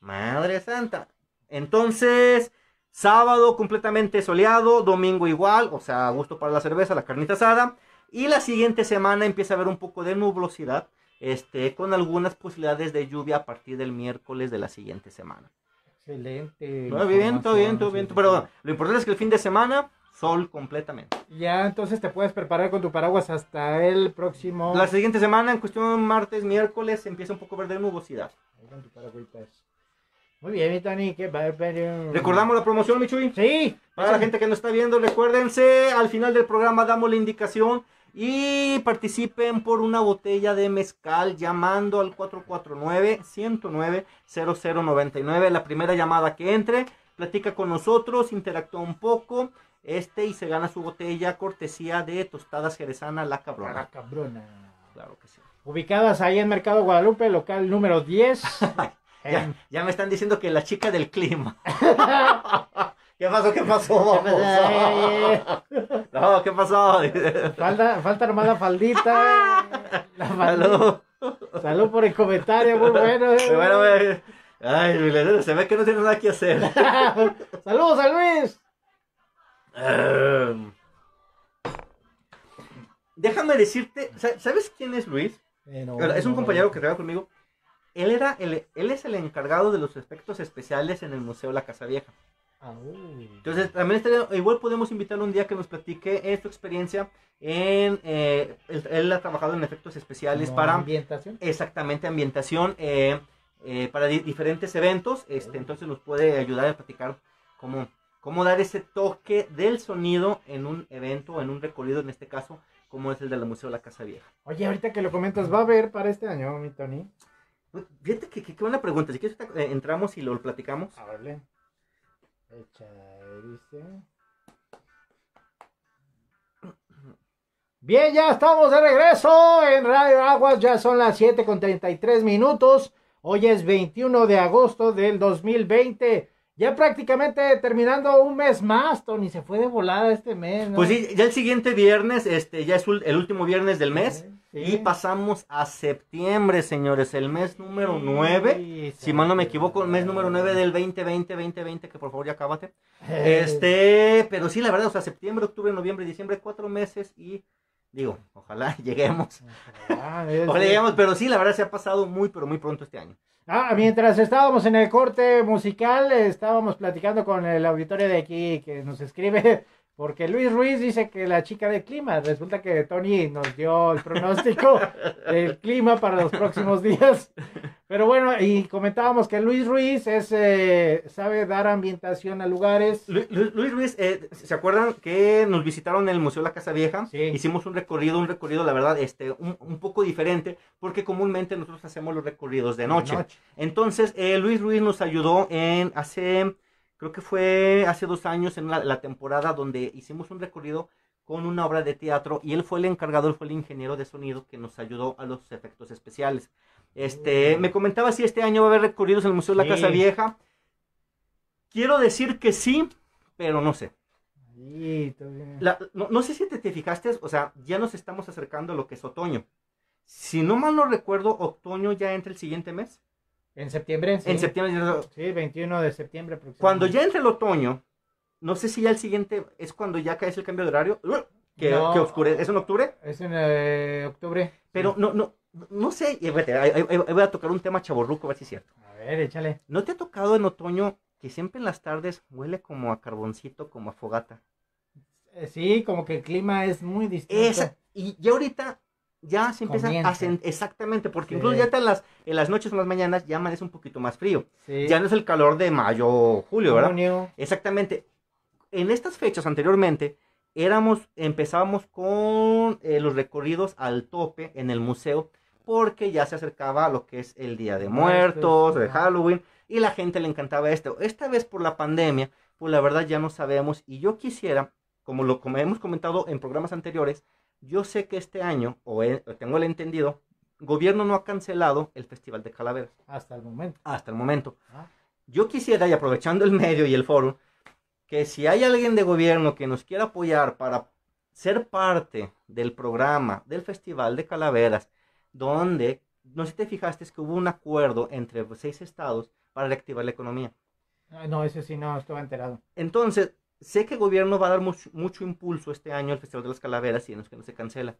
Madre santa. Entonces, sábado completamente soleado, domingo igual, o sea, gusto para la cerveza, la carnita asada, y la siguiente semana empieza a haber un poco de nublosidad. Este, con algunas posibilidades de lluvia a partir del miércoles de la siguiente semana. Excelente. Todo bien, todo bien, todo bien. Pero bueno, lo importante es que el fin de semana, sol completamente. Ya, entonces te puedes preparar con tu paraguas hasta el próximo... La siguiente semana, en cuestión martes, miércoles, empieza un poco verde nubosidad. Ahí con tu paraguas. Muy bien, Tony, qué bárbaro. ¿Recordamos la promoción, Michuy? Sí. Para sí. La gente que nos está viendo, recuérdense, al final del programa damos la indicación... Y participen por una botella de mezcal llamando al cuatro cuatro nueve, uno cero nueve, cero cero nueve nueve. La primera llamada que entre, platica con nosotros, interactúa un poco este y se gana su botella cortesía de Tostadas Jerezana La Cabrona. La Cabrona. Claro que sí. Ubicadas ahí en Mercado Guadalupe, local número diez. ya, ya me están diciendo que la chica del clima. ¿Qué pasó? ¿Qué pasó? ¿Qué pasó? No, ¿qué pasó? Falta, falta armada faldita. La faldita. Salud. Salud por el comentario, muy bueno. Eh. Bueno, bueno. Ay, se ve que no tiene nada que hacer. Saludos a Luis. Um, déjame decirte, ¿sabes quién es Luis? Eh, no, es un no, compañero no. que trabaja conmigo. Él, era el, él es el encargado de los efectos especiales en el Museo La Casa Vieja. Entonces también estaría, igual podemos invitarlo un día que nos platique eh, su experiencia en eh, él, él ha trabajado en efectos especiales no, para ambientación exactamente ambientación eh, eh, para di diferentes eventos este, entonces nos puede ayudar a platicar cómo cómo dar ese toque del sonido en un evento en un recorrido en este caso como es el del Museo La Casa Vieja. Oye, ahorita que lo comentas, ¿va a haber para este año, mi Tony? Fíjate que qué buena pregunta. Si quieres eh, entramos y lo platicamos. A verle. Bien, ya estamos de regreso en Radio Aguas, ya son las siete con treinta y tres minutos, hoy es veintiuno de agosto del dos mil veinte, ya prácticamente terminando un mes más, Tony, se fue de volada este mes, ¿no? Pues sí, ya el siguiente viernes, este, ya es el último viernes del mes. Sí. Y pasamos a septiembre, señores, el mes número nueve, sí, si mal no me equivoco, el mes número nueve del veinte veinte, veinte veinte, que por favor ya acábate. Este, pero sí, la verdad, o sea, septiembre, octubre, noviembre, diciembre, cuatro meses y digo, ojalá lleguemos. Ojalá, ojalá lleguemos, pero sí, la verdad se ha pasado muy, pero muy pronto este año. Ah, mientras estábamos en el corte musical, estábamos platicando con el auditorio de aquí que nos escribe... Porque Luis Ruiz dice que la chica del clima, resulta que Tony nos dio el pronóstico del clima para los próximos días. Pero bueno, y comentábamos que Luis Ruiz es, eh, sabe dar ambientación a lugares. Luis, Luis Ruiz, eh, ¿se acuerdan que nos visitaron en el Museo La Casa Vieja? Sí. Hicimos un recorrido, un recorrido, la verdad, este, un, un poco diferente, porque comúnmente nosotros hacemos los recorridos de noche. De noche. Entonces, eh, Luis Ruiz nos ayudó en hacer... Creo que fue hace dos años en la, la temporada donde hicimos un recorrido con una obra de teatro y él fue el encargado, él fue el ingeniero de sonido que nos ayudó a los efectos especiales. Este, me comentaba si este año va a haber recorridos en el Museo de la Casa Vieja. Quiero decir que sí, pero no sé. La, no, no sé si te, te fijaste, o sea, ya nos estamos acercando a lo que es otoño. Si no mal no recuerdo, otoño ya entra el siguiente mes. En septiembre, sí. En septiembre. Sí, veintiuno de septiembre. Cuando ya entre el otoño, no sé si ya el siguiente es cuando ya cae el cambio de horario, que, no, que oscurece. ¿Es en octubre? Es en eh, octubre. Pero sí. no, no, no sé, voy a tocar un tema chavorruco, a ver si es cierto. A ver, échale. ¿No te ha tocado en otoño que siempre en las tardes huele como a carboncito, como a fogata? Sí, como que el clima es muy distinto. Esa, y ya ahorita... ya se empieza Comienza. a sentir, exactamente, porque sí. incluso ya está en las, en las noches o en las mañanas ya amanece un poquito más frío, sí. ya no es el calor de mayo o julio, ¿verdad? Junio. Exactamente, en estas fechas anteriormente, éramos, empezábamos con eh, los recorridos al tope en el museo, porque ya se acercaba a lo que es el Día de Muertos, de Halloween, y la gente le encantaba esto. Esta vez por la pandemia, pues la verdad ya no sabemos, y yo quisiera, como lo como hemos comentado en programas anteriores, yo sé que este año, o he, tengo el entendido, gobierno no ha cancelado el Festival de Calaveras. Hasta el momento. Hasta el momento. Ah. Yo quisiera, y aprovechando el medio y el foro, que si hay alguien de gobierno que nos quiera apoyar para ser parte del programa del Festival de Calaveras, donde, no sé si te fijaste, es que hubo un acuerdo entre seis estados para reactivar la economía. Ay, no, eso sí, no, estuve enterado. Entonces... sé que el gobierno va a dar mucho, mucho impulso este año al Festival de las Calaveras y en los que no se cancela.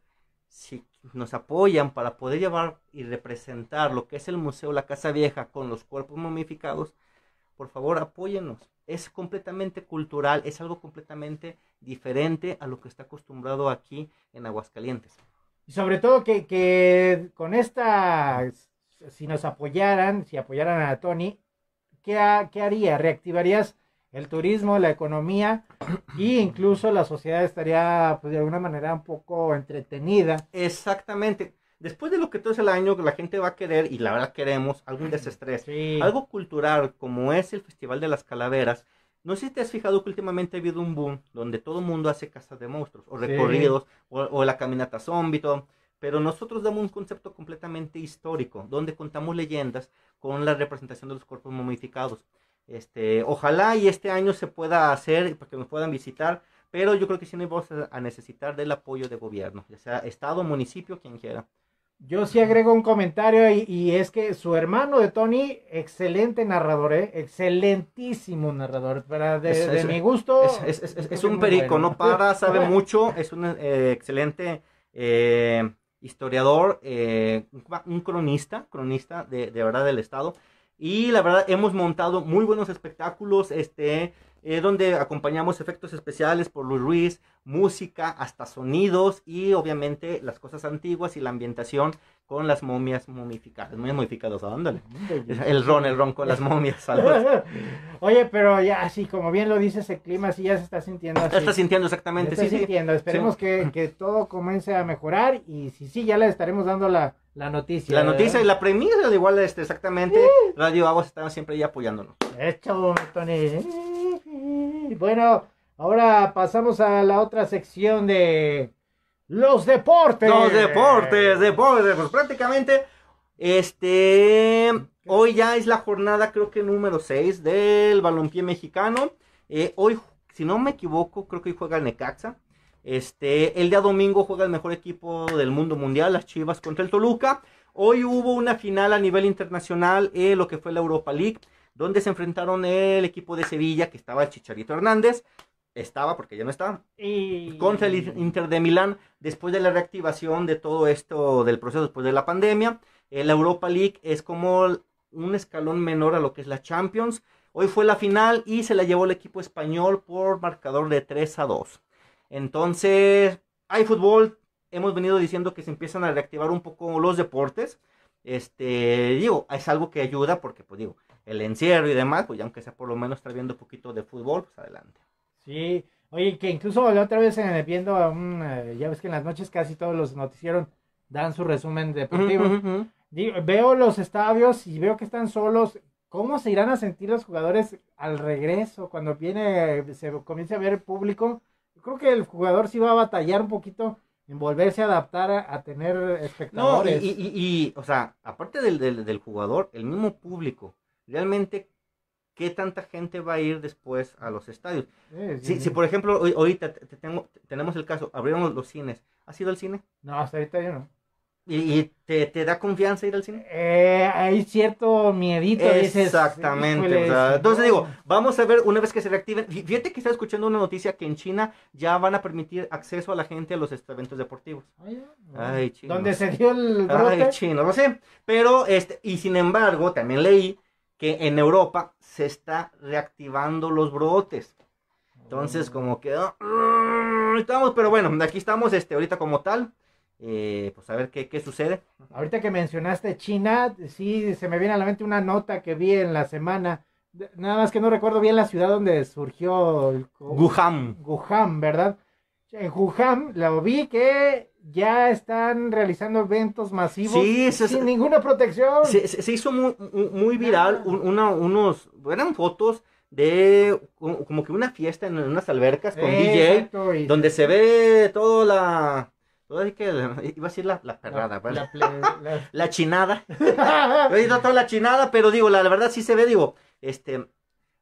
Si nos apoyan para poder llevar y representar lo que es el Museo La Casa Vieja con los cuerpos momificados, por favor apóyennos. Es completamente cultural, es algo completamente diferente a lo que está acostumbrado aquí en Aguascalientes. Y sobre todo que, que con esta, si nos apoyaran, si apoyaran a Tony, ¿qué, ha, qué haría? ¿Reactivarías el turismo, la economía y incluso la sociedad estaría, pues, de alguna manera un poco entretenida? Exactamente. Después de lo que todo es el año, la gente va a querer, y la verdad queremos, algún desestrés. Sí. Algo cultural como es el Festival de las Calaveras. No sé si te has fijado que últimamente ha habido un boom donde todo el mundo hace casas de monstruos o recorridos, sí. o, o la caminata zombie, todo. Pero nosotros damos un concepto completamente histórico donde contamos leyendas con la representación de los cuerpos momificados. Este, ojalá y este año se pueda hacer para que nos puedan visitar, pero yo creo que sí nos vamos a necesitar del apoyo de gobierno, ya sea estado, municipio, quien quiera. Yo sí agrego un comentario y, y es que su hermano de Tony, excelente narrador, ¿eh? Excelentísimo narrador, para de, es, de es, mi gusto. Es, es, es, es, es un perico, bueno. no para, sabe bueno. mucho, es un eh, excelente eh, historiador, eh, un cronista, cronista de, de verdad del estado. Y la verdad hemos montado muy buenos espectáculos, este, eh, donde acompañamos efectos especiales por Luis Ruiz, música, hasta sonidos y obviamente las cosas antiguas y la ambientación con las momias momificadas, momias momificadas, ándale, el ron, el ron con las momias. Oye, pero ya así como bien lo dices, el clima así ya se está sintiendo así. Está sintiendo exactamente, está sí, sintiendo. Sí. Esperemos sí. que, que todo comience a mejorar y sí, sí, ya le estaremos dando la... La noticia. La noticia, ¿verdad? Y la premisa de igual, este, exactamente, sí. Radio Aguas está siempre ahí apoyándonos. Hecho, Tony. Bueno, ahora pasamos a la otra sección de los deportes. Los deportes, deportes, pues prácticamente, este, hoy ya es la jornada, creo que número seis del balompié mexicano. Eh, hoy, si no me equivoco, creo que hoy juega el Necaxa. Este, el día domingo juega el mejor equipo del mundo mundial, las Chivas contra el Toluca. Hoy hubo una final a nivel internacional, eh, lo que fue la Europa League, donde se enfrentaron el equipo de Sevilla, que estaba Chicharito Hernández, estaba porque ya no está, y... contra el Inter de Milán, después de la reactivación de todo esto del proceso después de la pandemia. eh, la Europa League es como un escalón menor a lo que es la Champions. Hoy fue la final y se la llevó el equipo español por marcador de tres a dos. Entonces, hay fútbol, hemos venido diciendo que se empiezan a reactivar un poco los deportes, este, digo, es algo que ayuda porque, pues digo, el encierro y demás, pues ya aunque sea por lo menos estar viendo un poquito de fútbol, pues adelante. Sí, oye, que incluso la otra vez viendo, a un, ya ves que en las noches casi todos los noticieros dan su resumen deportivo, uh-huh, uh-huh. Digo, veo los estadios y veo que están solos. ¿Cómo se irán a sentir los jugadores al regreso, cuando viene, se comienza a ver el público? Creo que el jugador sí va a batallar un poquito en volverse a adaptar a, a tener espectadores. No, y, y, y, y, o sea, aparte del, del, del jugador, el mismo público, realmente, ¿qué tanta gente va a ir después a los estadios? Sí, sí. Si, si, por ejemplo, hoy, ahorita te tengo, tenemos el caso, abrieron los, los cines. ¿Has ido al cine? No, hasta ahorita yo no. ¿Y, y te, te da confianza ir al cine? Eh, hay cierto miedito. Exactamente. Dices, o sea, entonces digo, vamos a ver una vez que se reactiven. Fíjate que estaba escuchando una noticia que en China ya van a permitir acceso a la gente a los eventos deportivos. Ay, ay chino. ¿Dónde se dio el brote? Ay, chino, no sé. Pero, este, y sin embargo, también leí que en Europa se está reactivando los brotes. Entonces, ay. como que, oh, estamos, pero bueno, aquí estamos, este, ahorita como tal. eh, pues a ver qué, qué sucede. Ahorita que mencionaste China, sí se me viene a la mente una nota que vi en la semana, nada más que no recuerdo bien la ciudad donde surgió el... Wuhan. Wuhan, ¿verdad? En Wuhan lo vi que ya están realizando eventos masivos, sí, se, sin ninguna protección. Se, se hizo muy, muy viral, ah. una, unos, eran fotos de como que una fiesta en unas albercas con eh, D J, y donde sí. se ve toda la, toda que iba a decir la, la perrada, la, la, ple, la... la chinada, yo he dicho toda la chinada, pero digo, la, la verdad sí se ve, digo, este,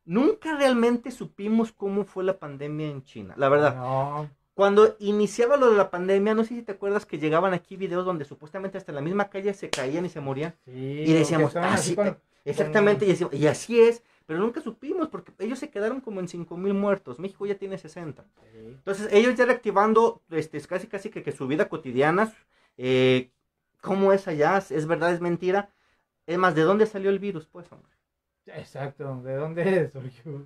nunca realmente supimos cómo fue la pandemia en China, la verdad. No. Cuando iniciaba lo de la pandemia, no sé si te acuerdas que llegaban aquí videos donde supuestamente hasta en la misma calle se caían y se morían. Sí, y decíamos, ah, sí, con, exactamente, con... Y, decíamos, y así es, pero nunca supimos porque ellos se quedaron como en cinco mil muertos, México ya tiene sesenta. Sí. Entonces ellos ya reactivando este, casi casi que, que su vida cotidiana, eh, ¿cómo es allá? ¿Es verdad? ¿Es mentira? Es más, ¿de dónde salió el virus, pues, hombre? Exacto, ¿de dónde surgió?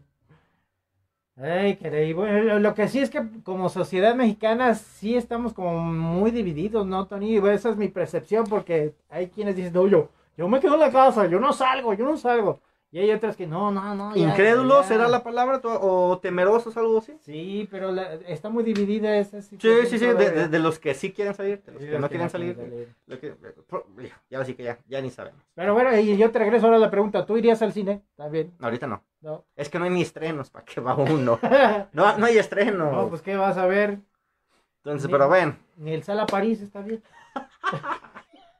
Ay, caray, bueno, lo que sí es que como sociedad mexicana sí estamos como muy divididos, ¿no, Tony? Bueno, esa es mi percepción, porque hay quienes dicen, no, yo, yo me quedo en la casa, yo no salgo, yo no salgo. Y hay otras que no, no, no. Ya, ¿incrédulo ya. será la palabra o temerosos, algo así? Sí, pero la, está muy dividida esa situación. Sí, sí, sí, de, de, de los que sí quieren salir, de los sí, que, los no, que quieren no quieren salir. salir. Que, por, ya ahora sí que ya, ya ni sabemos. Pero bueno, y yo te regreso ahora a la pregunta, ¿tú irías al cine también? No, ahorita no. No. Es que no hay ni estrenos, ¿para qué va uno? no, no hay estrenos. No, pues ¿qué vas a ver? Entonces, ni, pero bueno. Ni el Sala París está bien.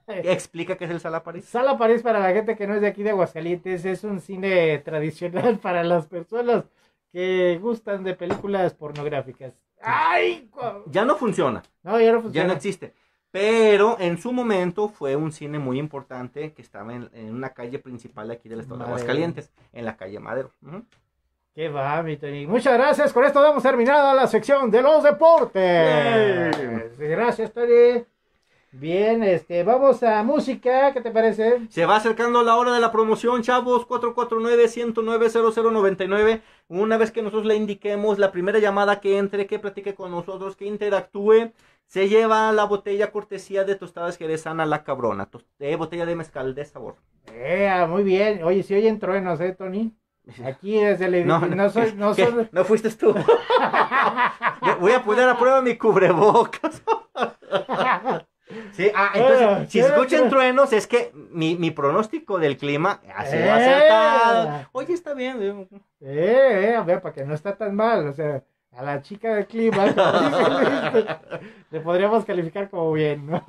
Explica qué es el Sala París. Sala París, para la gente que no es de aquí de Aguascalientes, es un cine tradicional para las personas que gustan de películas pornográficas. ¡Ay! Ya no funciona. No, ya no funciona. Ya no existe. Pero en su momento fue un cine muy importante que estaba en, en una calle principal de aquí del estado de Aguascalientes, en la calle Madero. Uh-huh. ¡Qué va, mi Tony! Muchas gracias. Con esto damos terminada la sección de los deportes. Yeah. Gracias, Tony. Bien, este, vamos a música, ¿qué te parece? Se va acercando la hora de la promoción, chavos, cuatro cuatro nueve, uno cero nueve, cero cero nueve nueve. Una vez que nosotros le indiquemos, la primera llamada que entre, que platique con nosotros, que interactúe, se lleva la botella cortesía de Tostadas Jerezana La Cabrona, eh, botella de mezcal de sabor. Eh, muy bien, oye, si oyen truenos, ¿eh, Tony? Aquí desde el edificio, no, no, no, soy, no, soy... no fuiste tú. Voy a poner a prueba mi cubrebocas. Sí, ah, entonces, bueno, si escuchan que... truenos, es que mi, mi pronóstico del clima ha sido eh, acertado. Oye, está bien. Eh, eh, a ver, para que no está tan mal, o sea, a la chica del clima, le podríamos calificar como bien, ¿no?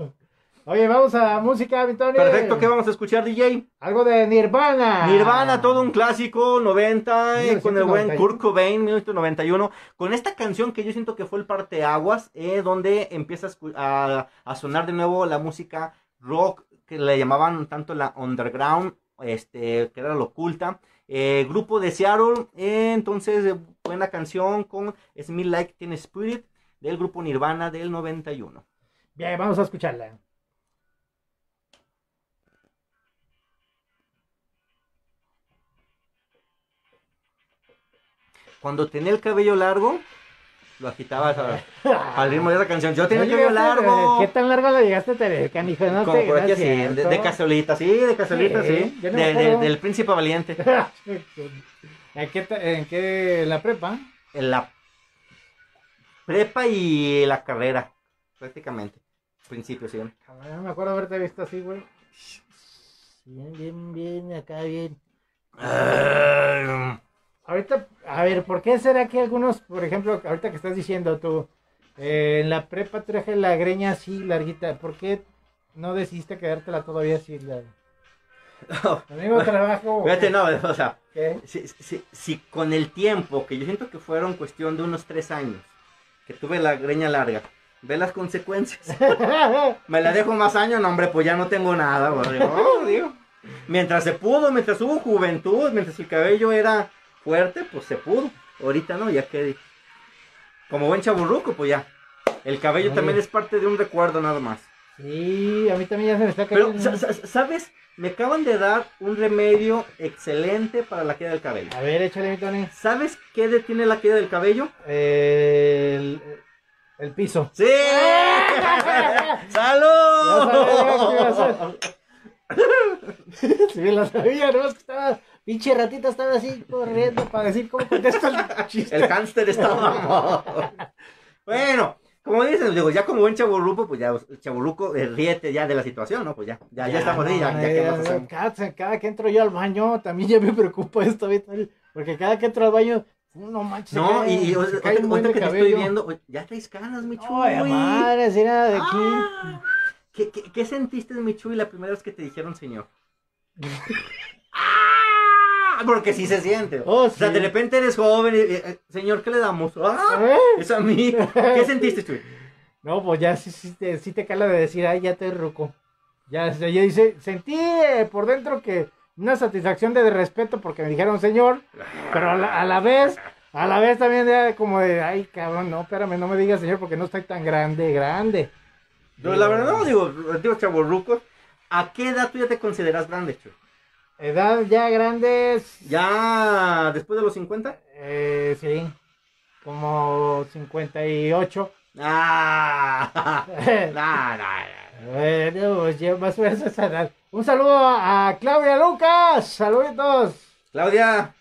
Oye, vamos a música, Vittorio. Perfecto, ¿qué vamos a escuchar, D J? Algo de Nirvana. Nirvana, todo un clásico, noventa, eh, con el buen Kurt Cobain, mil novecientos noventa y uno. Con esta canción que yo siento que fue el parteaguas, eh, donde empieza a, a sonar de nuevo la música rock, que le llamaban tanto la underground, este, que era la oculta. Eh, grupo de Seattle, eh, entonces, eh, buena canción con Smell Like Teen Spirit, del grupo Nirvana del noventa y uno. Bien, vamos a escucharla. Cuando tenía el cabello largo, lo agitabas a, al ritmo de la canción. Yo tenía el cabello largo. ¿Qué tan largo lo llegaste a tener, canijo? No como sé, por aquí no así, de, de casolita, sí, de casolita, sí. sí. No de, de, del príncipe valiente. ¿En qué, en qué, en la prepa? En la prepa y la carrera, prácticamente. Principio, sí. No me acuerdo haberte visto así, güey. Bien, bien, bien, acá bien. Uh... Ahorita, a ver, ¿por qué será que algunos, por ejemplo, ahorita que estás diciendo tú, eh, en la prepa traje la greña así larguita, ¿por qué no decidiste quedártela todavía así larga? No, el mismo bueno, trabajo. Fíjate, no, o sea, si, si, si con el tiempo, que yo siento que fueron cuestión de unos tres años, que tuve la greña larga, ve las consecuencias. Me la dejo más años, no, hombre, pues ya no tengo nada, oh, digo. Mientras se pudo, mientras hubo juventud, mientras el cabello era fuerte, pues se pudo. Ahorita no, ya que como buen chaburruco, pues ya. El cabello Ay. también es parte de un recuerdo nada más. Sí, a mí también ya se me está cayendo. Pero, ¿sabes? Me acaban de dar un remedio excelente para la caída del cabello. A ver, échale, mi Tony. ¿Sabes qué detiene la caída del cabello? El... El piso. ¡Sí! ¡Salud! Si me lo sabía, no es que estaba... Pinche ratita estaba así corriendo para decir cómo contesto el chiste. El hámster estaba... Bueno, como dicen, digo, ya como buen chavorruco, pues ya, chavorruco, eh, ríete ya de la situación, ¿no? Pues ya, ya, ya, ya estamos ahí, ya, ya, ya, ya, ya, ya cada, cada que entro yo al baño, también ya me preocupa esto, ¿viste? Porque cada que entro al baño... No manches. No, cae, y, y otra, otra, otra que cabello. Te estoy viendo, ya traes canas, mi Chuy. No, madre, si era de aquí. Ah, ¿qué, qué, ¿Qué sentiste, mi Chuy, la primera vez que te dijeron señor? ¡Ah! Porque sí se siente. Oh, sí. O sea, de repente eres joven y, eh, señor, ¿qué le damos? ¡Ah! ¿Eh? Es a mí. ¿Qué sentiste, Chuy? No, pues ya sí, sí, te, sí te cala de decir, ay, ya te ruco. Ya, ya dice, sentí eh, por dentro que... Una satisfacción de, de respeto porque me dijeron señor, pero a la, a la vez, a la vez también era como de, ay cabrón, no, espérame, no me digas señor porque no estoy tan grande, grande. Pero digo, la verdad no, digo, digo chavorrucos, ¿a qué edad tú ya te consideras grande, Chu? Edad ya grande es... ¿Ya después de los cincuenta? Eh, sí, como cincuenta y ocho. Ah, nah, nah, nah. Bueno, yo más o menos esa edad. Un saludo a Claudia Lucas, saluditos. Claudia,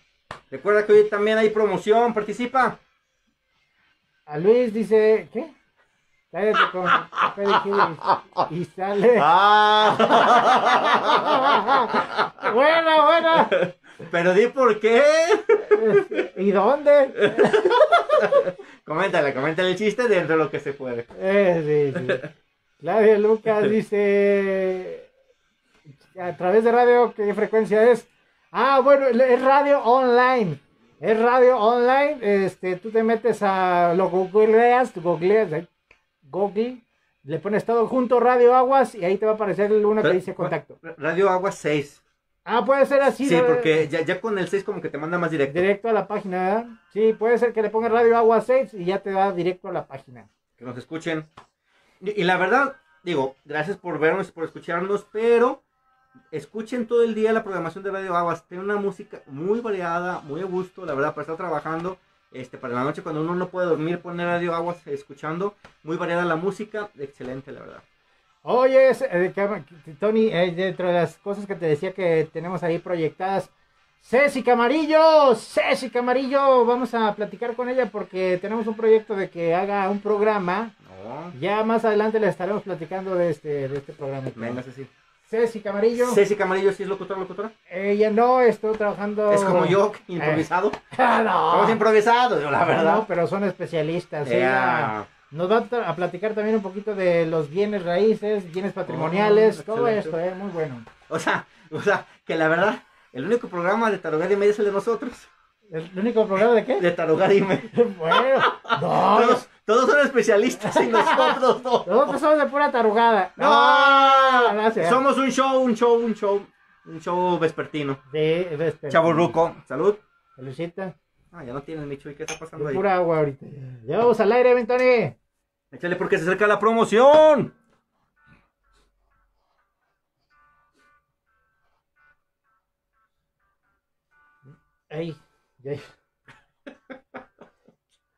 recuerda que hoy también hay promoción, participa. A Luis dice, ¿qué? Cállate con y, y sale. Ah. Buena, buena. Pero di por qué. ¿Y dónde? Coméntale, coméntale el chiste dentro de lo que se puede. Eh, sí, sí. Claudia Lucas dice... A través de radio, ¿qué frecuencia es? Ah, bueno, es radio online. Es radio online. Este, tú te metes a... Lo googleas, tú googleas. Google. Le pones todo junto, Radio Aguas. Y ahí te va a aparecer una que dice contacto. Radio Aguas seis. Ah, puede ser así. Sí, ¿no? Porque ya, ya con el seis como que te manda más directo. Directo a la página, ¿verdad? Sí, puede ser que le pongas Radio Aguas seis y ya te va directo a la página. Que nos escuchen. Y, y la verdad, digo, gracias por vernos, por escucharnos, pero... Escuchen todo el día la programación de Radio Aguas. Tiene una música muy variada, muy a gusto, la verdad, para estar trabajando. Este, para la noche, cuando uno no puede dormir, poner Radio Aguas escuchando. Muy variada la música, excelente, la verdad. Oye, eh, Tony, eh, dentro de las cosas que te decía que tenemos ahí proyectadas, Ceci Camarillo, Ceci Camarillo, vamos a platicar con ella porque tenemos un proyecto de que haga un programa. No. Ya más adelante le estaremos platicando de este, de este programa. Venga, Ceci. Ceci Camarillo. Ceci Camarillo, ¿sí es locutora, locutora? Ella no, estoy trabajando... Es como yo, improvisado. Eh. No. Somos improvisados, la verdad. No, pero son especialistas. Yeah. ¿Sí? Nos va a platicar también un poquito de los bienes raíces, bienes patrimoniales, oh, todo esto, eh, muy bueno. O sea, o sea, que la verdad, el único programa de Tarugada y Media es el de nosotros. ¿El único programa de qué? De Tarugada y Media. Bueno, no. Todos, todos son especialistas y nosotros no. Nosotros somos de pura tarugada. No, no, no somos un show, un show, un show, un show vespertino. Sí, vespertino. Chavorruco, salud. Saludcita. Ah, ya no tienes, Michu, ¿y qué está pasando de ahí? Pura agua ahorita. Ya vamos al aire, ven, Tony. Échale porque se acerca la promoción. Ahí, ahí.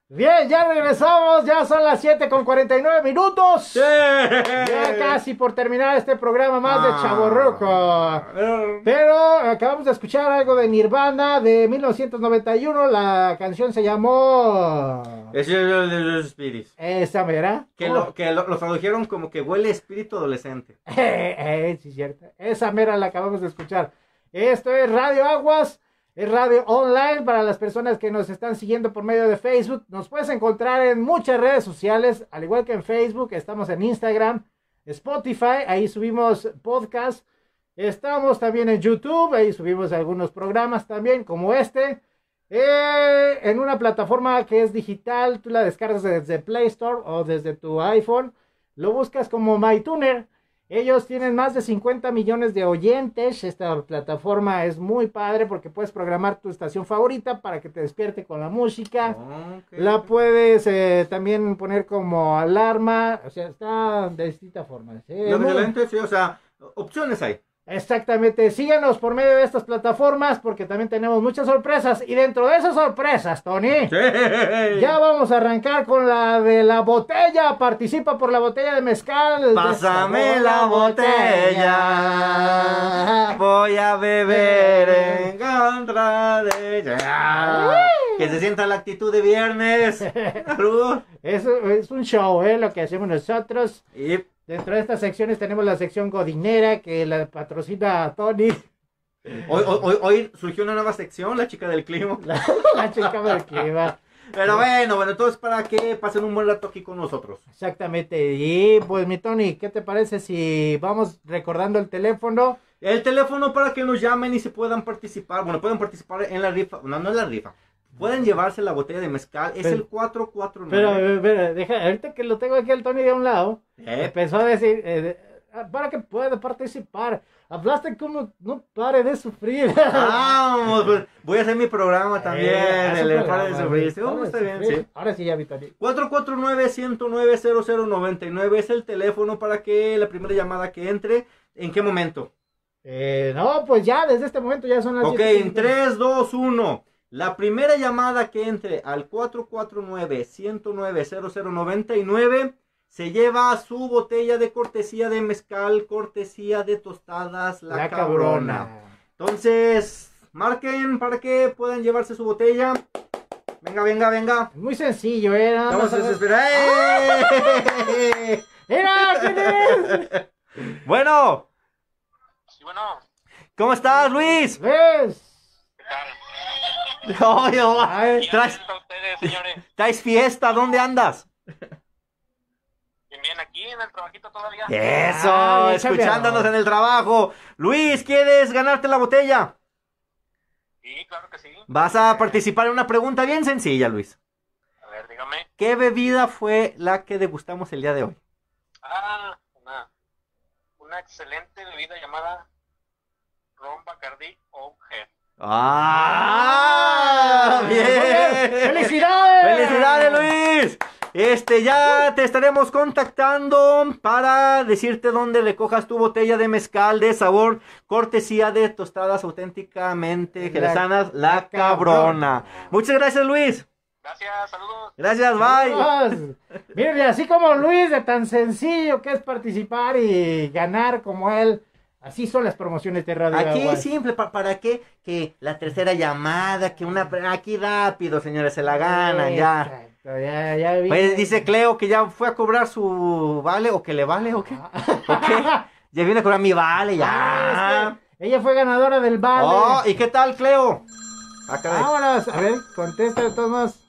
Bien, ya regresamos, ya son las siete con cuarenta y nueve minutos. Sí. Ya casi por terminar este programa más ah, de Chavorruco. Pero... pero acabamos de escuchar algo de Nirvana de mil novecientos noventa y uno, la canción se llamó... Es el de los espíritus. Esa, mera. Que, lo, que lo, lo tradujeron como que huele espíritu adolescente. Eh, eh, sí, cierto. Esa mera la acabamos de escuchar. Esto es Radio Aguas. Es radio online para las personas que nos están siguiendo por medio de Facebook. Nos puedes encontrar en muchas redes sociales, al igual que en Facebook. Estamos en Instagram, Spotify, ahí subimos podcast. Estamos también en YouTube, ahí subimos algunos programas también, como este. Eh, en una plataforma que es digital, tú la descargas desde Play Store o desde tu iPhone. Lo buscas como MyTuner. Ellos tienen más de cincuenta millones de oyentes. Esta plataforma es muy padre porque puedes programar tu estación favorita para que te despierte con la música. Okay. La puedes eh, también poner como alarma. O sea, está de distintas formas. ¿Eh? Lo excelente, sí, o sea, opciones hay. Exactamente, síganos por medio de estas plataformas porque también tenemos muchas sorpresas. Y dentro de esas sorpresas, Tony, sí, ya vamos a arrancar con la de la botella. Participa por la botella de mezcal. Pásame la botella, voy a beber en contra de ella. Que se sienta la actitud de viernes. Es, es un show, ¿eh? Lo que hacemos nosotros. Y dentro de estas secciones tenemos la sección Godinera, que la patrocina a Tony. Hoy, hoy, hoy surgió una nueva sección, la chica del clima. La, la chica del clima. Pero bueno, bueno, entonces para que pasen un buen rato aquí con nosotros. Exactamente. Y pues mi Tony, ¿qué te parece si vamos recordando el teléfono? El teléfono para que nos llamen y se puedan participar. Bueno, pueden participar en la rifa. No, no es la rifa. Pueden llevarse la botella de mezcal, es pero, el cuatro cuatro nueve. Pero, pero, deja, ahorita que lo tengo aquí al Tony de un lado, ¿eh? Empezó a decir, eh, para que pueda participar, hablaste como no pare de sufrir. Vamos, pues, voy a hacer mi programa también, eh, el programa, pare de sufrir. Sí, oh, está bien, sí. Ahora sí ya vi Tony. cuatro cuatro nueve, uno cero nueve, cero cero nueve nueve es el teléfono para que la primera llamada que entre, ¿en qué momento? Eh, no, pues ya, desde este momento ya son las diez. Ok, en tres, dos, uno... La primera llamada que entre al cuatro cuatro nueve, uno cero nueve, cero cero nueve nueve se lleva su botella de cortesía de mezcal, cortesía de tostadas La, la Cabrona. Cabrona. Entonces, marquen para que puedan llevarse su botella. Venga, venga, venga. Muy sencillo, ¿eh? Vamos a desesperar. ¡Eh! ¡Mira, quién es! Bueno. Sí, bueno. ¿Cómo estás, Luis? Luis. ¿Qué tal? No, yo, ay, traes, ustedes, traes fiesta, ¿dónde andas? Bien, bien, aquí en el trabajito todavía. Eso, ay, escuchándonos en el trabajo. Luis, ¿quieres ganarte la botella? Sí, claro que sí. Vas a participar en una pregunta bien sencilla, Luis. A ver, dígame. ¿Qué bebida fue la que degustamos el día de hoy? Ah, una, una excelente bebida llamada ron Bacardí Oakheart. ¡Ah! ¡Bien! ¡Felicidades! ¡Felicidades, Luis! Este, ya te estaremos contactando para decirte dónde recojas tu botella de mezcal de sabor, cortesía de tostadas auténticamente jerezanas, la, la Cabrona. Cabrón. Muchas gracias, Luis. Gracias, saludos. Gracias, bye. Miren, así como Luis, de tan sencillo que es participar y ganar como él. Así son las promociones de Radio Aguas. Aquí es simple, ¿para, para qué? Que la tercera llamada, que una... Aquí rápido, señores, se la ganan, ya. Exacto, ya, ya vi. Pues dice Cleo que ya fue a cobrar su vale, o que le vale, o qué. ¿O qué? Ya viene a cobrar mi vale, ya. Ah, es que ella fue ganadora del vale. Oh, ¿y qué tal, Cleo? Ah, caray. Vámonos, a ver, contesta de todos más.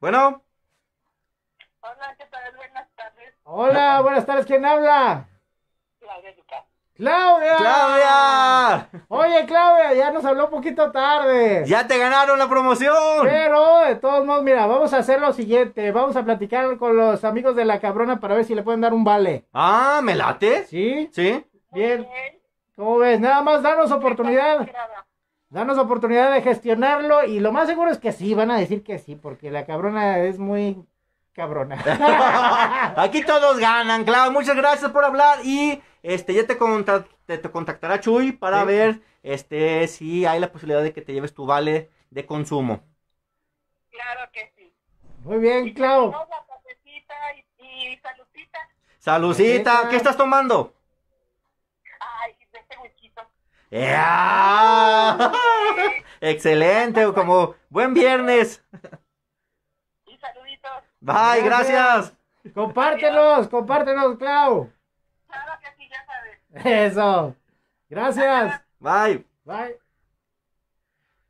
Bueno. Hola, ¿qué tal? Buenas tardes. Hola, buenas tardes, ¿quién habla? Claudia. Claudia. Oye, Claudia, ya nos habló un poquito tarde. Ya te ganaron la promoción. Pero de todos modos, mira, vamos a hacer lo siguiente. Vamos a platicar con los amigos de La Cabrona para ver si le pueden dar un vale. Ah, ¿me late? Sí. Sí. Bien. Okay. ¿Cómo ves? Nada más danos oportunidad. Danos oportunidad de gestionarlo y lo más seguro es que sí, van a decir que sí, porque La Cabrona es muy cabrona. Aquí todos ganan, Clau. Muchas gracias por hablar y este ya te, contact, te, te contactará Chuy para sí. ver este si hay la posibilidad de que te lleves tu vale de consumo. Claro que sí. Muy bien, Clau. Y, y, y salucita. Salucita, ¿qué estás tomando? Ay, de este huequito. Yeah. Sí. Excelente, como buen viernes. Bye, gracias. gracias. Compártenos, compártenos, Clau. Claro que sí, ya sabes. Eso. Gracias. Bye. Bye.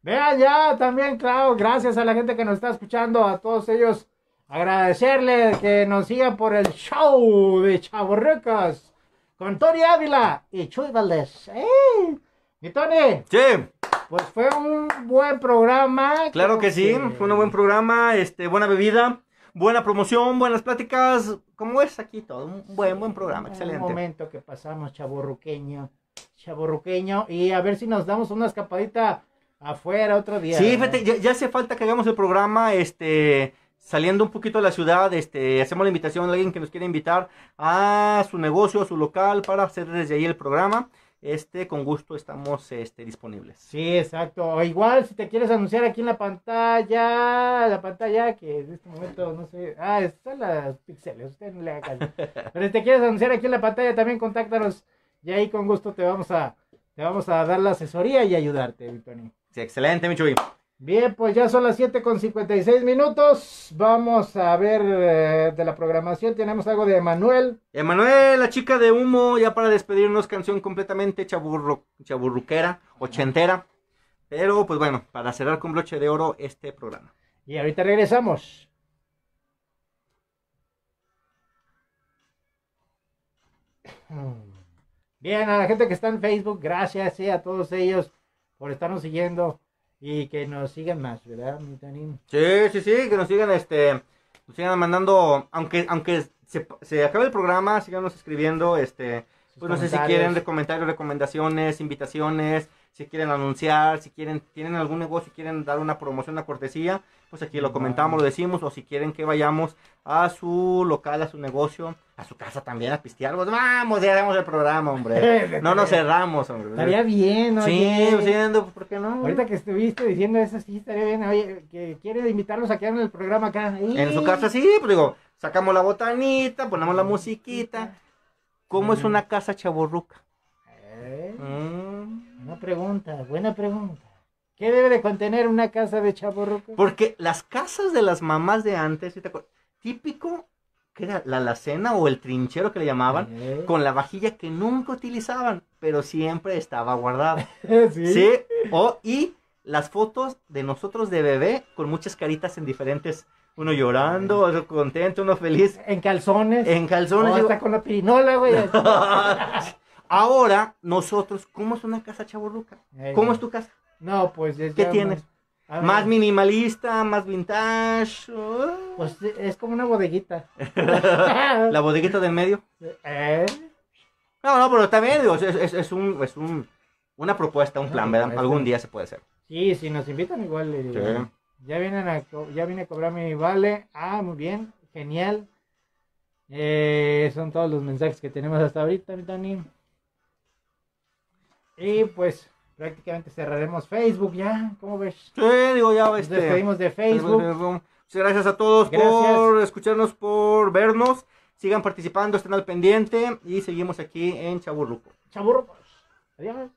Vean ya también, Clau, gracias a la gente que nos está escuchando, a todos ellos. Agradecerles que nos sigan por el show de Chavorrucos con Tony Ávila y Chuy Valdés. ¡Eh! ¿Y Tony? Sí. Pues fue un buen programa. Claro que sí, que... fue un buen programa, este, buena bebida. Buena promoción, buenas pláticas, como es aquí todo, un buen buen programa, excelente. Un momento que pasamos, chavorruqueño, chavorruqueño, y a ver si nos damos una escapadita afuera otro día. Sí, fíjate, ya, ya hace falta que hagamos el programa, este, saliendo un poquito de la ciudad, este, hacemos la invitación a alguien que nos quiera invitar a su negocio, a su local, para hacer desde ahí el programa. Este, con gusto estamos este, disponibles. Sí, exacto. Igual, si te quieres anunciar aquí en la pantalla, la pantalla que en este momento no sé. Ah, están las píxeles, usted no le haga caso. Pero si te quieres anunciar aquí en la pantalla, también contáctanos y ahí con gusto te vamos a, te vamos a dar la asesoría y ayudarte, Tony. Sí, excelente, mi Chuy. Bien, pues ya son las siete con cincuenta y seis minutos. Vamos a ver eh, de la programación. Tenemos algo de Emanuel. Emanuel, la chica de humo, ya para despedirnos, canción completamente chaburro, chaburruquera, ochentera. Pero pues bueno, para cerrar con broche de oro este programa. Y ahorita regresamos. Bien, a la gente que está en Facebook, gracias sí, a todos ellos por estarnos siguiendo. Y que nos sigan más, ¿verdad, mi Tanín? Sí, sí, sí, que nos sigan, este, nos sigan mandando, aunque, aunque se, se acabe el programa, síganos escribiendo, este, pues no sé si quieren comentarios, recomendaciones, invitaciones, si quieren anunciar, si quieren, tienen algún negocio, quieren dar una promoción, una cortesía, pues aquí lo comentamos, lo decimos, o si quieren que vayamos a su local, a su negocio, a su casa también a pistear, pues vamos, ya hagamos el programa, hombre, no nos cerramos, hombre. Estaría bien, ¿no? Sí, sí, ¿por qué no? Ahorita que estuviste diciendo eso, sí, estaría bien, oye, que quiere invitarlos a quedar en el programa acá. ¡Ay! En su casa, sí, pues digo, sacamos la botanita, ponemos la musiquita. ¿Cómo es una casa chavorruca? ¿Eh? Mm. Una pregunta, buena pregunta. ¿Qué debe de contener una casa de chavorruca? Porque las casas de las mamás de antes, ¿sí te acuerdas? Típico, que era la alacena o el trinchero que le llamaban, ¿eh? Con la vajilla que nunca utilizaban, pero siempre estaba guardada. ¿Sí? ¿Sí? O, y las fotos de nosotros de bebé con muchas caritas en diferentes... Uno llorando, otro contento, uno feliz. En calzones. En calzones. Hasta digo... con la pirinola, güey. Ahora, nosotros, ¿cómo es una casa chaburruca? Ay, ¿Cómo no. es tu casa? No, pues... ¿Qué tienes? Más... más minimalista, más vintage. Oh. Pues es como una bodeguita. ¿La bodeguita del medio? ¿Eh? No, no, pero está bien, digo, es, es, es, un, es un, una propuesta, un plan, ¿verdad? Algún día se puede hacer. Sí, si nos invitan igual. Le digo. Sí. Ya vienen a, ya vine a cobrar mi vale. Ah, muy bien, genial. Eh, son todos los mensajes que tenemos hasta ahorita, mi Tony. Y pues prácticamente cerraremos Facebook ya. ¿Cómo ves? Sí, digo ya. Este, Nos despedimos de Facebook. Muchas sí, gracias a todos gracias. por escucharnos, por vernos. Sigan participando, estén al pendiente y seguimos aquí en Chaburruco. Chaburrucos. Adiós.